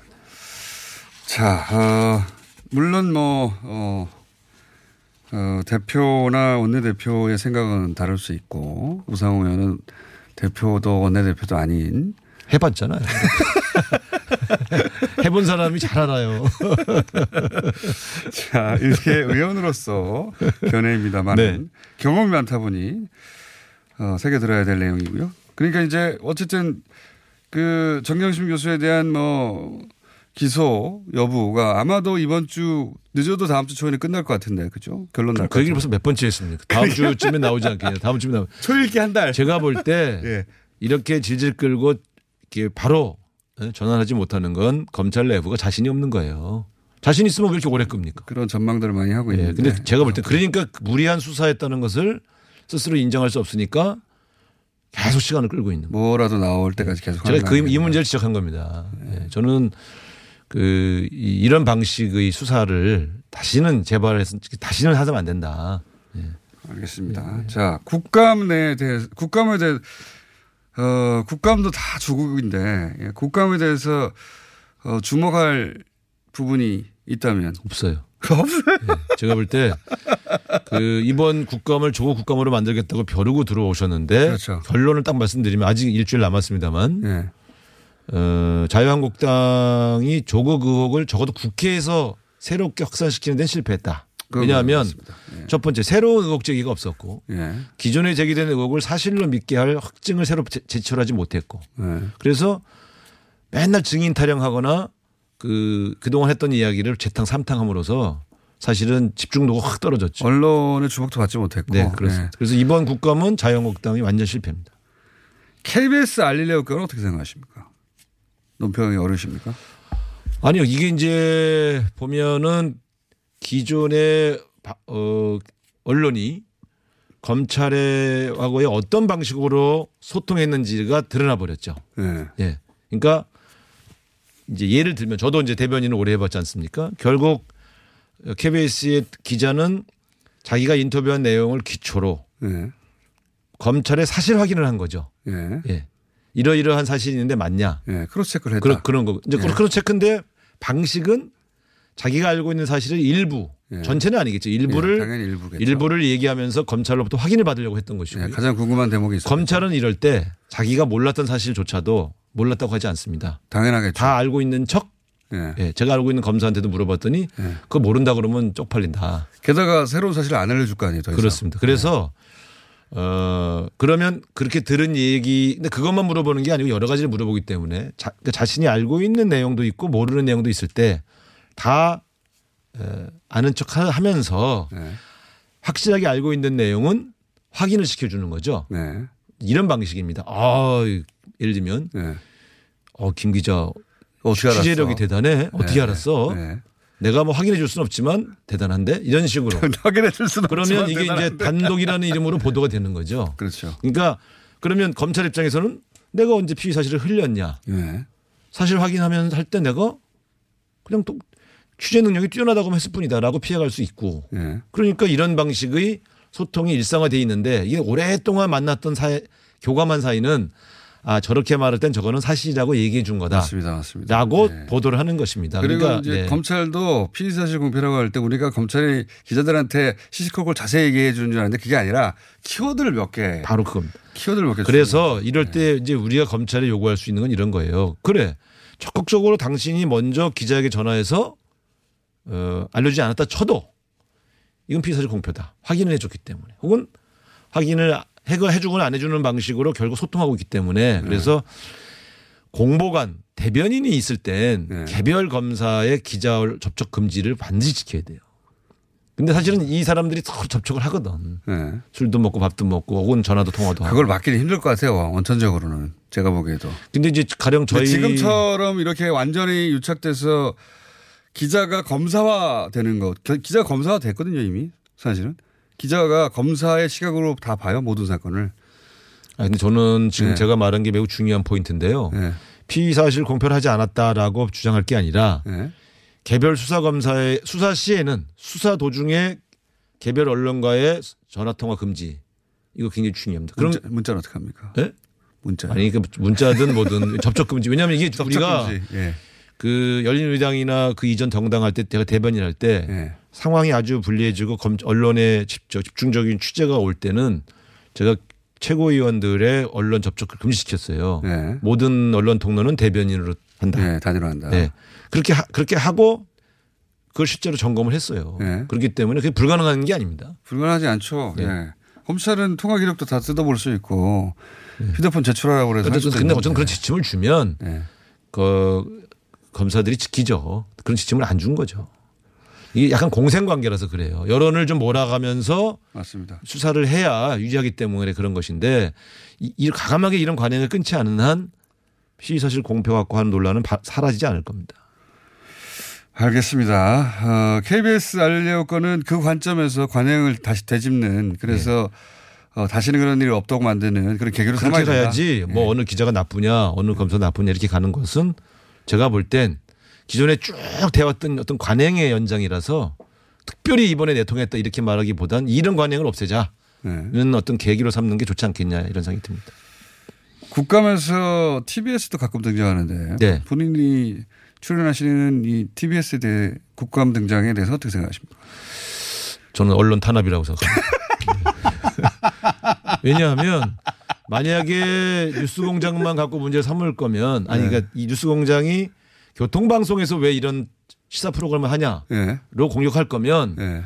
자, 어, 물론 뭐 어, 어, 대표나 원내대표의 생각은 다를 수 있고 우상호 의원은 대표도 원내대표도 아닌. 해봤잖아요. 해본 사람이 잘 알아요. 자, 이렇게 의원으로서 견해입니다만 네. 경험이 많다 보니 어, 새겨 들어야 될 내용이고요. 그러니까 이제 어쨌든 그 정경심 교수에 대한 뭐 기소 여부가 아마도 이번 주 늦어도 다음 주 초에는 끝날 것 같은데 그죠? 결론 날 것 같은데. 그 얘기를 벌써 몇 번째 했습니까? 다음 주쯤에 나오지 않겠냐. 다음 주쯤에 나오면. 초읽기 한 달. 제가 볼 때 예. 이렇게 질질 끌고 이게 바로 전환하지 못하는 건 검찰 내부가 자신이 없는 거예요. 자신 있으면 왜 이렇게 오래 끕니까? 그런 전망들을 많이 하고 있는데. 그런데 예, 제가 볼 때 그러니까 무리한 수사였다는 것을 스스로 인정할 수 없으니까 계속 시간을 끌고 있는 거예요. 뭐라도 나올 때까지 계속. 제가 그 이 문제를 지적한 겁니다. 예. 저는 그 이런 방식의 수사를 다시는 재발해서 다시는 하자면 안 된다. 예. 알겠습니다. 예. 자, 국감에 대해서 국감에 대해. 어, 국감도 다 조국인데 예, 국감에 대해서 어, 주목할 부분이 있다면 없어요. 없어요. 예, 제가 볼 때 그 이번 국감을 조국 국감으로 만들겠다고 벼르고 들어오셨는데 그렇죠. 결론을 딱 말씀드리면 아직 일주일 남았습니다만 예. 어, 자유한국당이 조국 의혹을 적어도 국회에서 새롭게 확산시키는 데는 실패했다. 왜냐하면 예. 첫 번째 새로운 의혹 제기가 없었고 예. 기존에 제기된 의혹을 사실로 믿게 할 확증을 새로 제출하지 못했고 예. 그래서 맨날 증인 타령하거나 그 그동안 했던 이야기를 재탕 삼탕함으로써 사실은 집중도가 확 떨어졌죠. 언론의 주목도 받지 못했고. 네, 그렇습니다. 예. 그래서 이번 국감은 자유한국당이 완전 실패입니다. 케이비에스 알릴레오 건은 어떻게 생각하십니까? 논평이 어려십니까? 아니요. 이게 이제 보면은 기존의 어, 언론이 검찰하고의 어떤 방식으로 소통했는지가 드러나 버렸죠. 네. 예. 그러니까 이제 예를 들면 저도 이제 대변인을 오래 해봤지 않습니까? 결국 케이비에스의 기자는 자기가 인터뷰한 내용을 기초로 네. 검찰의 사실 확인을 한 거죠. 네. 예. 이러이러한 사실이 있는데 맞냐? 네. 크로스 체크를 했다. 그러, 그런 거. 이제 네. 크로스 체크인데 방식은 자기가 알고 있는 사실을 일부 예. 전체는 아니겠죠. 일부를 예, 당연히 일부겠죠. 일부를 얘기하면서 검찰로부터 확인을 받으려고 했던 것이고요. 예, 가장 궁금한 대목이 있어요. 검찰은 이럴 때 자기가 몰랐던 사실조차도 몰랐다고 하지 않습니다. 당연하겠죠. 다 알고 있는 척. 예. 예, 제가 알고 있는 검사한테도 물어봤더니 예. 그거 모른다 그러면 쪽팔린다. 게다가 새로운 사실을 안 알려줄 거 아니에요. 더 이상. 그렇습니다. 그래서 예. 어, 그러면 그렇게 들은 얘기 근데 그것만 물어보는 게 아니고 여러 가지를 물어보기 때문에 자, 그러니까 자신이 알고 있는 내용도 있고 모르는 내용도 있을 때 다 아는 척 하면서 네. 확실하게 알고 있는 내용은 확인을 시켜주는 거죠. 네. 이런 방식입니다. 아, 예를 들면 네. 어, 김 기자 취재력이 대단해. 네. 어떻게 알았어. 네. 내가 뭐 확인해 줄 수는 없지만 대단한데 이런 식으로. 확인해 줄 수는 그러면 이게 대단한데. 이제 단독이라는 이름으로 보도가 되는 거죠. 그렇죠. 그러니까 그러면 검찰 입장에서는 내가 언제 피의 사실을 흘렸냐. 네. 사실 확인하면 할 때 내가 그냥 또 취재 능력이 뛰어나다고 했을 뿐이다라고 피해갈 수 있고 예. 그러니까 이런 방식의 소통이 일상화되어 있는데 이게 오랫동안 만났던 사이 교감한 사이는 아 저렇게 말할 땐 저거는 사실이라고 얘기해 준 거다. 맞습니다, 맞습니다. 라고 예. 보도를 하는 것입니다. 그리고 그러니까 이제 네. 검찰도 피의 사실 공표라고 할 때 우리가 검찰이 기자들한테 시시콜콜 자세히 얘기해 주는 줄 아는데 그게 아니라 키워드를 몇 개 바로 그겁니다. 키워드를 몇 개. 그래서 이럴 때 예. 이제 우리가 검찰에 요구할 수 있는 건 이런 거예요. 그래 적극적으로 당신이 먼저 기자에게 전화해서 어, 알려주지 않았다 쳐도 이건 피의사실 공표다. 확인을 해줬기 때문에 혹은 확인을 해주거나 안 해주는 방식으로 결국 소통하고 있기 때문에 그래서 네. 공보관 대변인이 있을 땐 네. 개별 검사의 기자 접촉 금지를 반드시 지켜야 돼요. 근데 사실은 이 사람들이 서로 접촉을 하거든. 네. 술도 먹고 밥도 먹고 혹은 전화도 통화도 하고. 그걸 막기는 힘들 것 같아요. 원천적으로는 제가 보기에도. 근데 이제 가령 저희. 지금처럼 이렇게 완전히 유착돼서 기자가 검사화 되는 것. 기자가 검사화 됐거든요 이미 사실은. 기자가 검사의 시각으로 다 봐요 모든 사건을. 아 근데 저는 지금 네. 제가 말한 게 매우 중요한 포인트인데요. 네. 피의사실 공표를 하지 않았다라고 주장할 게 아니라 네. 개별 수사검사의 수사 시에는 수사 도중에 개별 언론과의 전화통화 금지. 이거 굉장히 중요합니다. 그럼 문자, 문자는 어떻게 합니까? 네? 문자. 아니 그러니까 문자든 뭐든 접촉 금지. 왜냐하면 이게 접촉 우리가. 금지. 예. 그 열린우리당이나 그 이전 정당할 때 제가 대변인할 때 네. 상황이 아주 불리해지고 언론의 집중, 집중적인 취재가 올 때는 제가 최고위원들의 언론 접촉을 금지시켰어요. 네. 모든 언론 통로는 대변인으로 한다. 네, 단위로 한다. 네. 그렇게 하, 그렇게 하고 그걸 실제로 점검을 했어요. 네. 그렇기 때문에 그게 불가능한 게 아닙니다. 불가능하지 않죠. 네. 네. 검찰은 통화 기록도 다 뜯어볼 수 있고 네. 휴대폰 제출하라고 그래서. 그런데 어쨌든 네. 그런 지침을 주면 네. 그 검사들이 지키죠. 그런 지침을 안 준 거죠. 이게 약간 공생관계라서 그래요. 여론을 좀 몰아가면서 맞습니다. 수사를 해야 유지하기 때문에 그런 것인데 이, 이 과감하게 이런 관행을 끊지 않은 한 시의사실 공표 갖고 하는 논란은 바, 사라지지 않을 겁니다. 알겠습니다. 어, 케이비에스 알릴레오 건은 그 관점에서 관행을 다시 되짚는 그래서 네. 어, 다시는 그런 일이 없도록 만드는 그런 계기로 삼아야 된다. 가야지 네. 뭐 어느 기자가 나쁘냐 어느 검사 나쁘냐 이렇게 가는 것은 제가 볼 땐 기존에 쭉 되어왔던 어떤 관행의 연장이라서 특별히 이번에 내통했다 이렇게 말하기보단 이런 관행을 없애자는 네. 어떤 계기로 삼는 게 좋지 않겠냐 이런 생각이 듭니다. 국감에서 티비에스도 가끔 등장하는데 네. 본인이 출연하시는 이 티비에스에 대해 국감 등장에 대해서 어떻게 생각하십니까? 저는 언론 탄압이라고 생각합니다. 왜냐하면 만약에 뉴스공장만 갖고 문제를 삼을 거면 아니 그러니까 이 뉴스공장이 교통방송에서 왜 이런 시사 프로그램을 하냐로 예. 공격할 거면 예.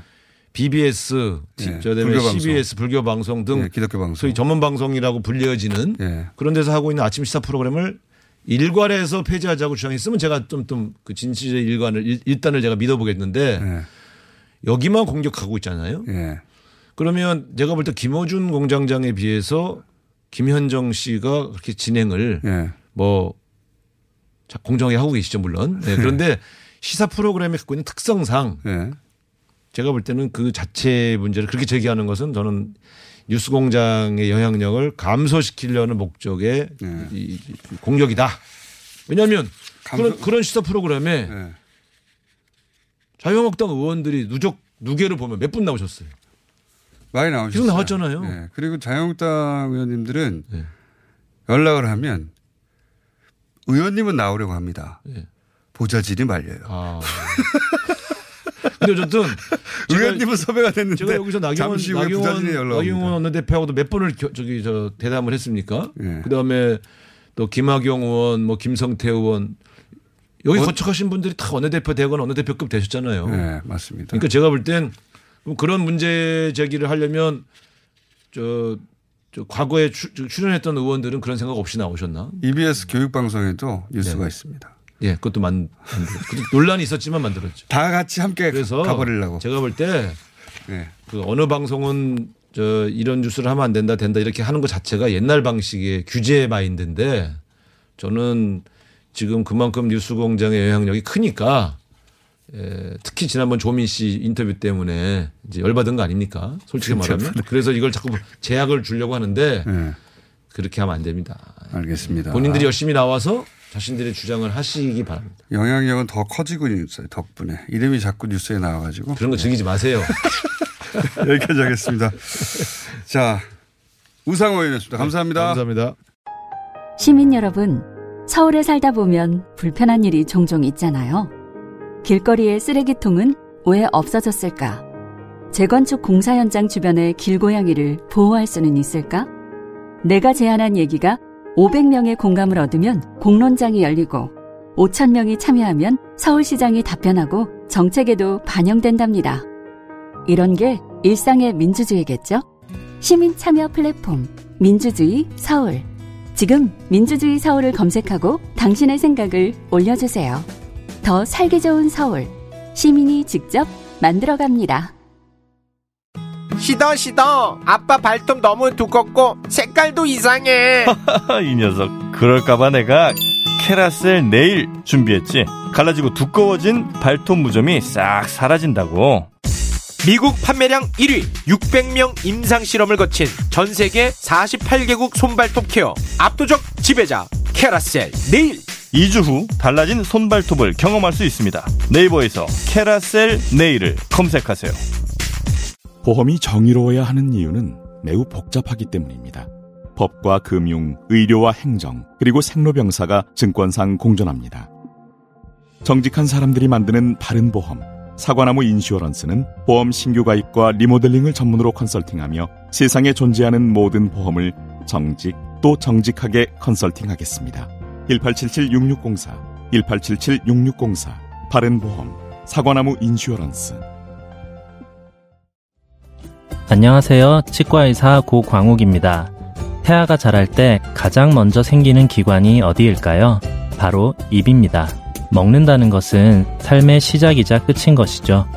비비에스, 예. 불교방송. 씨비에스 불교방송 등 예. 기독교방송. 소위 전문방송이라고 불려지는 예. 그런 데서 하고 있는 아침 시사 프로그램을 일괄해서 폐지하자고 주장했으면 제가 좀, 좀 그 진실의 일관을 일단을 제가 믿어보겠는데 예. 여기만 공격하고 있잖아요. 예. 그러면 제가 볼 때 김어준 공장장에 비해서 김현정 씨가 그렇게 진행을 예. 뭐 공정하게 하고 계시죠 물론. 네. 그런데 시사 프로그램에 갖고 있는 특성상 네. 제가 볼 때는 그 자체 문제를 그렇게 제기하는 것은 저는 뉴스공장의 영향력을 감소시키려는 목적의 네. 이 공격이다. 왜냐하면 감소... 그런, 그런 시사 프로그램에 네. 자유한국당 의원들이 누적 누계를 보면 몇 분 나오셨어요. 많이 나오셨어요. 계속 나왔잖아요. 네. 그리고 자유한국당 의원님들은 네. 연락을 하면 의원님은 나오려고 합니다. 예. 보좌진이 말려요. 아. 근데 어쨌든 의원님은 섭외가 됐는데 제가 여기서 나경원, 나경원, 나경원 원내대표하고도 몇 번을 겨, 저기 저 대담을 했습니까? 예. 그다음에 또 김학용 의원, 뭐 김성태 의원 여기 원? 거쳐가신 분들이 다 원내대표 되거나 원내대표급 되셨잖아요. 네, 맞습니다. 그러니까 제가 볼 땐 그런 문제 제기를 하려면 저 과거에 출연했던 의원들은 그런 생각 없이 나오셨나? 이비에스 교육방송에도 뉴스가 네. 있습니다. 예, 그것도 만, 논란이 있었지만 만들었죠. 다 같이 함께 그래서 가버리려고. 제가 볼 때 네. 그 어느 방송은 저 이런 뉴스를 하면 안 된다, 된다 이렇게 하는 것 자체가 옛날 방식의 규제 마인드인데 저는 지금 그만큼 뉴스공장의 영향력이 크니까 예, 특히 지난번 조민 씨 인터뷰 때문에 이제 열받은 거 아닙니까? 솔직히 말하면. 그래서 이걸 자꾸 제약을 주려고 하는데 네. 그렇게 하면 안 됩니다. 알겠습니다. 본인들이 열심히 나와서 자신들의 주장을 하시기 바랍니다. 영향력은 더 커지고 있어요. 덕분에. 이름이 자꾸 뉴스에 나와가지고. 그런 거 즐기지 마세요. 여기까지 하겠습니다. 자, 우상호 의원이었습니다. 감사합니다. 네, 감사합니다. 시민 여러분, 서울에 살다 보면 불편한 일이 종종 있잖아요. 길거리의 쓰레기통은 왜 없어졌을까? 재건축 공사 현장 주변의 길고양이를 보호할 수는 있을까? 내가 제안한 얘기가 오백 명의 공감을 얻으면 공론장이 열리고 오천 명이 참여하면 서울시장이 답변하고 정책에도 반영된답니다. 이런 게 일상의 민주주의겠죠? 시민 참여 플랫폼 민주주의 서울. 지금 민주주의 서울을 검색하고 당신의 생각을 올려주세요. 더 살기 좋은 서울. 시민이 직접 만들어갑니다. 시더 시더 아빠 발톱 너무 두껍고 색깔도 이상해. 이 녀석 그럴까봐 내가 캐라셀 네일 준비했지. 갈라지고 두꺼워진 발톱 무좀이 싹 사라진다고. 미국 판매량 일 위 육백 명 임상실험을 거친 전세계 사십팔 개국 손발톱 케어 압도적 지배자 캐라셀 네일. 이 주 후 달라진 손발톱을 경험할 수 있습니다. 네이버에서 캐라셀 네일을 검색하세요. 보험이 정의로워야 하는 이유는 매우 복잡하기 때문입니다. 법과 금융, 의료와 행정, 그리고 생로병사가 증권상 공존합니다. 정직한 사람들이 만드는 바른 보험, 사과나무 인슈어런스는 보험 신규 가입과 리모델링을 전문으로 컨설팅하며 세상에 존재하는 모든 보험을 정직 또 정직하게 컨설팅하겠습니다. 일팔칠칠 육육공사, 일팔칠칠 육육공사, 바른보험, 사과나무 인슈어런스. 안녕하세요. 치과의사 고광욱입니다. 태아가 자랄 때 가장 먼저 생기는 기관이 어디일까요? 바로 입입니다. 먹는다는 것은 삶의 시작이자 끝인 것이죠.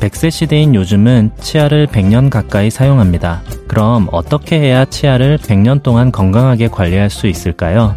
백 세 시대인 요즘은 치아를 백 년 가까이 사용합니다. 그럼 어떻게 해야 치아를 백 년 동안 건강하게 관리할 수 있을까요?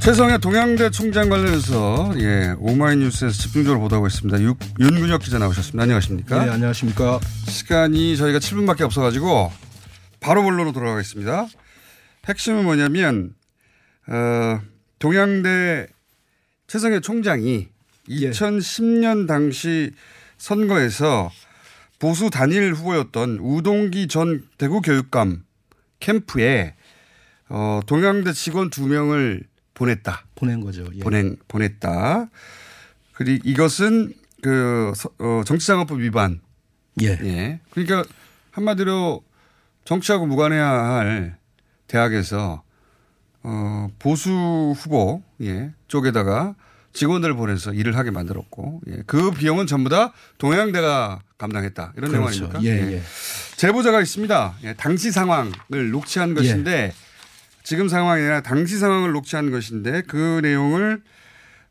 최성애 동양대 총장 관련해서 예, 오마이뉴스에서 집중적으로 보도하고 있습니다. 유, 윤근혁 기자 나오셨습니다. 안녕하십니까? 네, 안녕하십니까? 시간이 저희가 칠 분밖에 없어가지고 바로 본론으로 돌아가겠습니다. 핵심은 뭐냐면 어, 동양대 최성애 총장이 예. 이천십 년 당시 선거에서 보수 단일 후보였던 우동기 전 대구교육감 캠프에 어, 동양대 직원 두 명을 보냈다. 보낸 거죠. 예. 보낸, 보냈다. 그리고 이것은 그 어, 정치장학법 위반. 예. 예. 그러니까 한마디로 정치하고 무관해야 할 대학에서 어, 보수 후보 예. 쪽에다가 직원들을 보내서 일을 하게 만들었고 예. 그 비용은 전부 다 동양대가 감당했다. 이런 내용 아닙니까? 그렇죠. 예. 예. 제보자가 있습니다. 예. 당시 상황을 녹취한 것인데. 예. 지금 상황이 아니라 당시 상황을 녹취한 것인데 그 내용을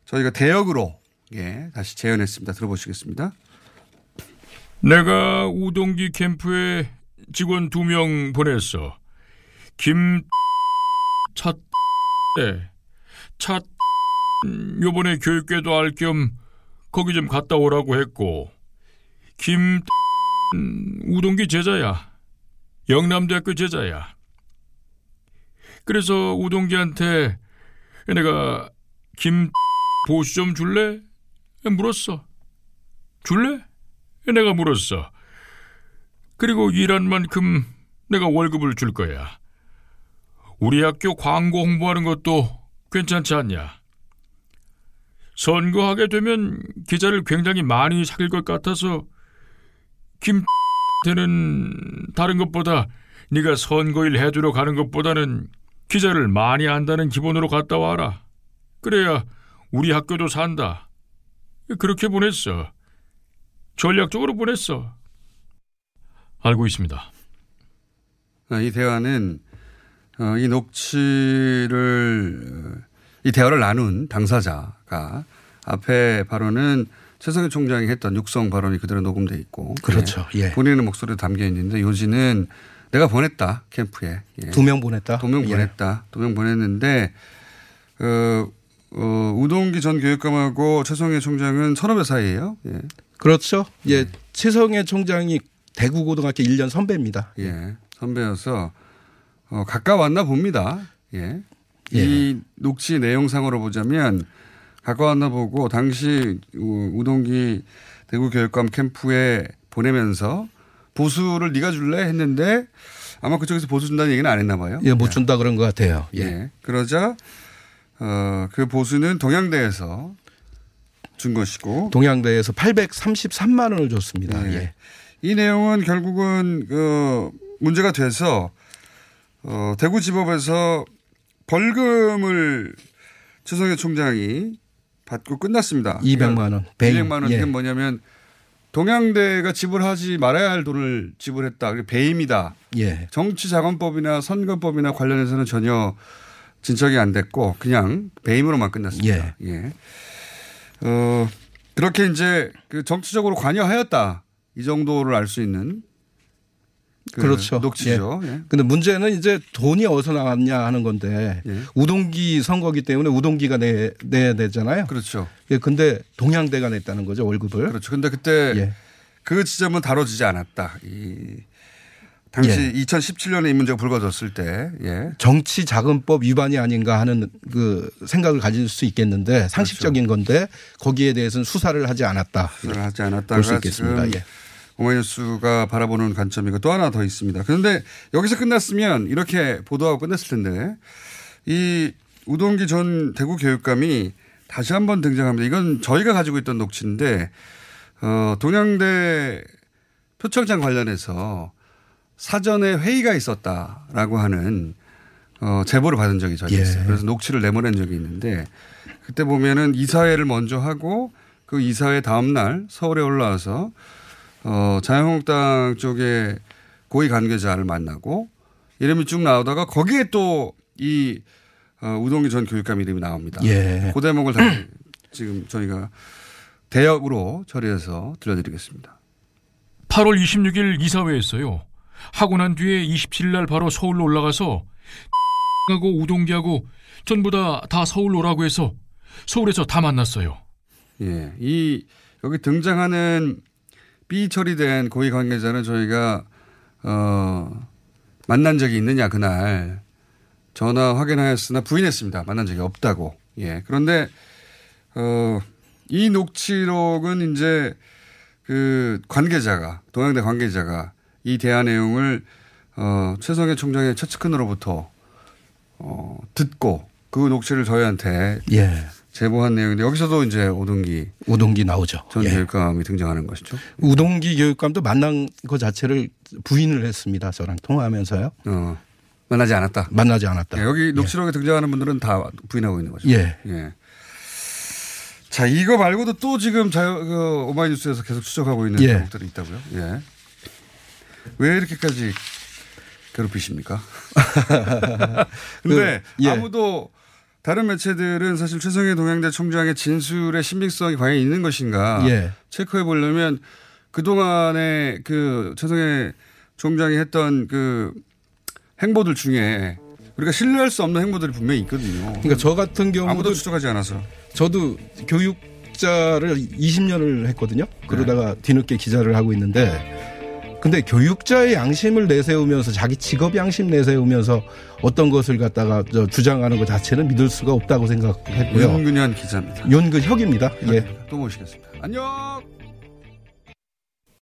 저희가 대역으로 예, 다시 재현했습니다. 들어보시겠습니다. 내가 우동기 캠프에 직원 두 명 보냈어. 김, 차, 차, 요번에 교육계도 알 겸 거기 좀 갔다 오라고 했고 김, 우동기 제자야. 영남대학교 제자야. 그래서 우동기한테 내가 김 보수 좀 줄래? 물었어. 줄래? 내가 물었어. 그리고 일한 만큼 내가 월급을 줄 거야. 우리 학교 광고 홍보하는 것도 괜찮지 않냐? 선거하게 되면 기자를 굉장히 많이 사귈 것 같아서 김한테는 다른 것보다 네가 선거일 해주러 가는 것보다는 기자를 많이 한다는 기본으로 갔다 와라. 그래야 우리 학교도 산다. 그렇게 보냈어. 전략적으로 보냈어. 알고 있습니다. 이 대화는 이 녹취를 이 대화를 나눈 당사자가 앞에 바로는 최성애 총장이 했던 육성 발언이 그대로 녹음돼 있고 그렇죠. 예. 본인의 목소리도 담겨 있는데 요지는 내가 보냈다 캠프에 예. 두 명 보냈다 두 명 보냈다 예. 두 명 보냈는데 어, 어, 우동기 전 교육감하고 최성애 총장은 선후배 사이예요. 예. 그렇죠. 예. 예, 최성애 총장이 대구고등학교 일 년 선배입니다. 예, 선배여서 어, 가까웠나 봅니다. 예, 예. 이 녹취 내용상으로 보자면 가까웠나 보고 당시 우동기 대구 교육감 캠프에 보내면서. 보수를 네가 줄래 했는데 아마 그쪽에서 보수 준다는 얘기는 안 했나 봐요. 예, 못 준다 네. 그런 것 같아요. 예. 예. 그러자 어, 그 보수는 동양대에서 준 것이고. 동양대에서 팔백삼십삼만 원을 줬습니다. 예. 예. 이 내용은 결국은 그 문제가 돼서 어, 대구지법에서 벌금을 최성애 총장이 받고 끝났습니다. 이백만 원. 이백만 원. 이게 예. 뭐냐면. 동양대가 지불하지 말아야 할 돈을 지불했다. 그게 배임이다. 예. 정치자금법이나 선거법이나 관련해서는 전혀 진척이 안 됐고 그냥 배임으로만 끝났습니다. 예. 예. 어, 그렇게 이제 그 정치적으로 관여하였다. 이 정도를 알 수 있는 그 그렇죠. 녹취죠. 그런데 예. 예. 문제는 이제 돈이 어디서 나왔냐 하는 건데 예. 우동기 선거기 때문에 우동기가 내, 내야 되잖아요. 그렇죠. 그런데 예. 동양대가 냈다는 거죠 월급을. 그렇죠. 그런데 그때 예. 그 지점은 다뤄지지 않았다. 이 당시 예. 이천십칠 년에 이 문제가 불거졌을 때 예. 정치자금법 위반이 아닌가 하는 그 생각을 가질 수 있겠는데 상식적인 그렇죠. 건데 거기에 대해서는 수사를 하지 않았다. 수사를 하지 않았다가 볼 수 있겠습니다. 예. 오마이뉴스가 바라보는 관점이고 또 하나 더 있습니다. 그런데 여기서 끝났으면 이렇게 보도하고 끝났을 텐데 이 우동기 전 대구 교육감이 다시 한번 등장합니다. 이건 저희가 가지고 있던 녹취인데 어, 동양대 표창장 관련해서 사전에 회의가 있었다라고 하는 어, 제보를 받은 적이 저희가 예. 있어요. 그래서 녹취를 내보낸 적이 있는데 그때 보면은 이사회를 먼저 하고 그 이사회 다음 날 서울에 올라와서 어, 자유한국당 쪽에 고위 관계자를 만나고 이름이 쭉 나오다가 거기에 또 이 어, 우동기 전 교육감 이름이 나옵니다. 예. 그 대목을 다시 지금 저희가 대역으로 처리해서 들려드리겠습니다. 팔월 이십육일 이사회였어요. 하고 난 뒤에 이십칠일 날 바로 서울로 올라가서 하고 우동기하고 전부 다 다 서울로 오라고 해서 서울에서 다 만났어요. 예, 이 여기 등장하는 비 처리된 고위 관계자는 저희가 어, 만난 적이 있느냐 그날 전화 확인하였으나 부인했습니다. 만난 적이 없다고. 예, 그런데 어, 이 녹취록은 이제 그 관계자가 동양대 관계자가 이 대화 내용을 어, 최성애 총장의 최측근으로부터 어, 듣고 그 녹취를 저희한테 예. 제보한 내용인데 여기서도 이제 우동기 우동기 나오죠. 전 예. 교육감이 등장하는 것이죠. 우동기 교육감도 만난 것 자체를 부인을 했습니다. 저랑 통화하면서요. 어, 만나지 않았다. 만나지 않았다. 네, 여기 녹취록에 예. 등장하는 분들은 다 부인하고 있는 거죠. 예. 예. 자 이거 말고도 또 지금 자유, 그 오마이뉴스에서 계속 추적하고 있는 내용들이 예. 있다고요. 예. 왜 이렇게까지 괴롭히십니까? 그런데 그, 예. 아무도 다른 매체들은 사실 최성애 동양대 총장의 진술의 신빙성이 과연 있는 것인가 예. 체크해 보려면 그동안에 그 최성애 총장이 했던 그 행보들 중에 우리가 신뢰할 수 없는 행보들이 분명히 있거든요. 그러니까 저 같은 경우도 아무도 추적하지 않아서 저도 교육자를 이십 년을 했거든요. 그러다가 네. 뒤늦게 기자를 하고 있는데 근데 교육자의 양심을 내세우면서 자기 직업 양심 내세우면서 어떤 것을 갖다가 저 주장하는 것 자체는 믿을 수가 없다고 생각했고요. 윤근현 기자입니다. 윤근혁입니다. 예. 또 모시겠습니다. 안녕.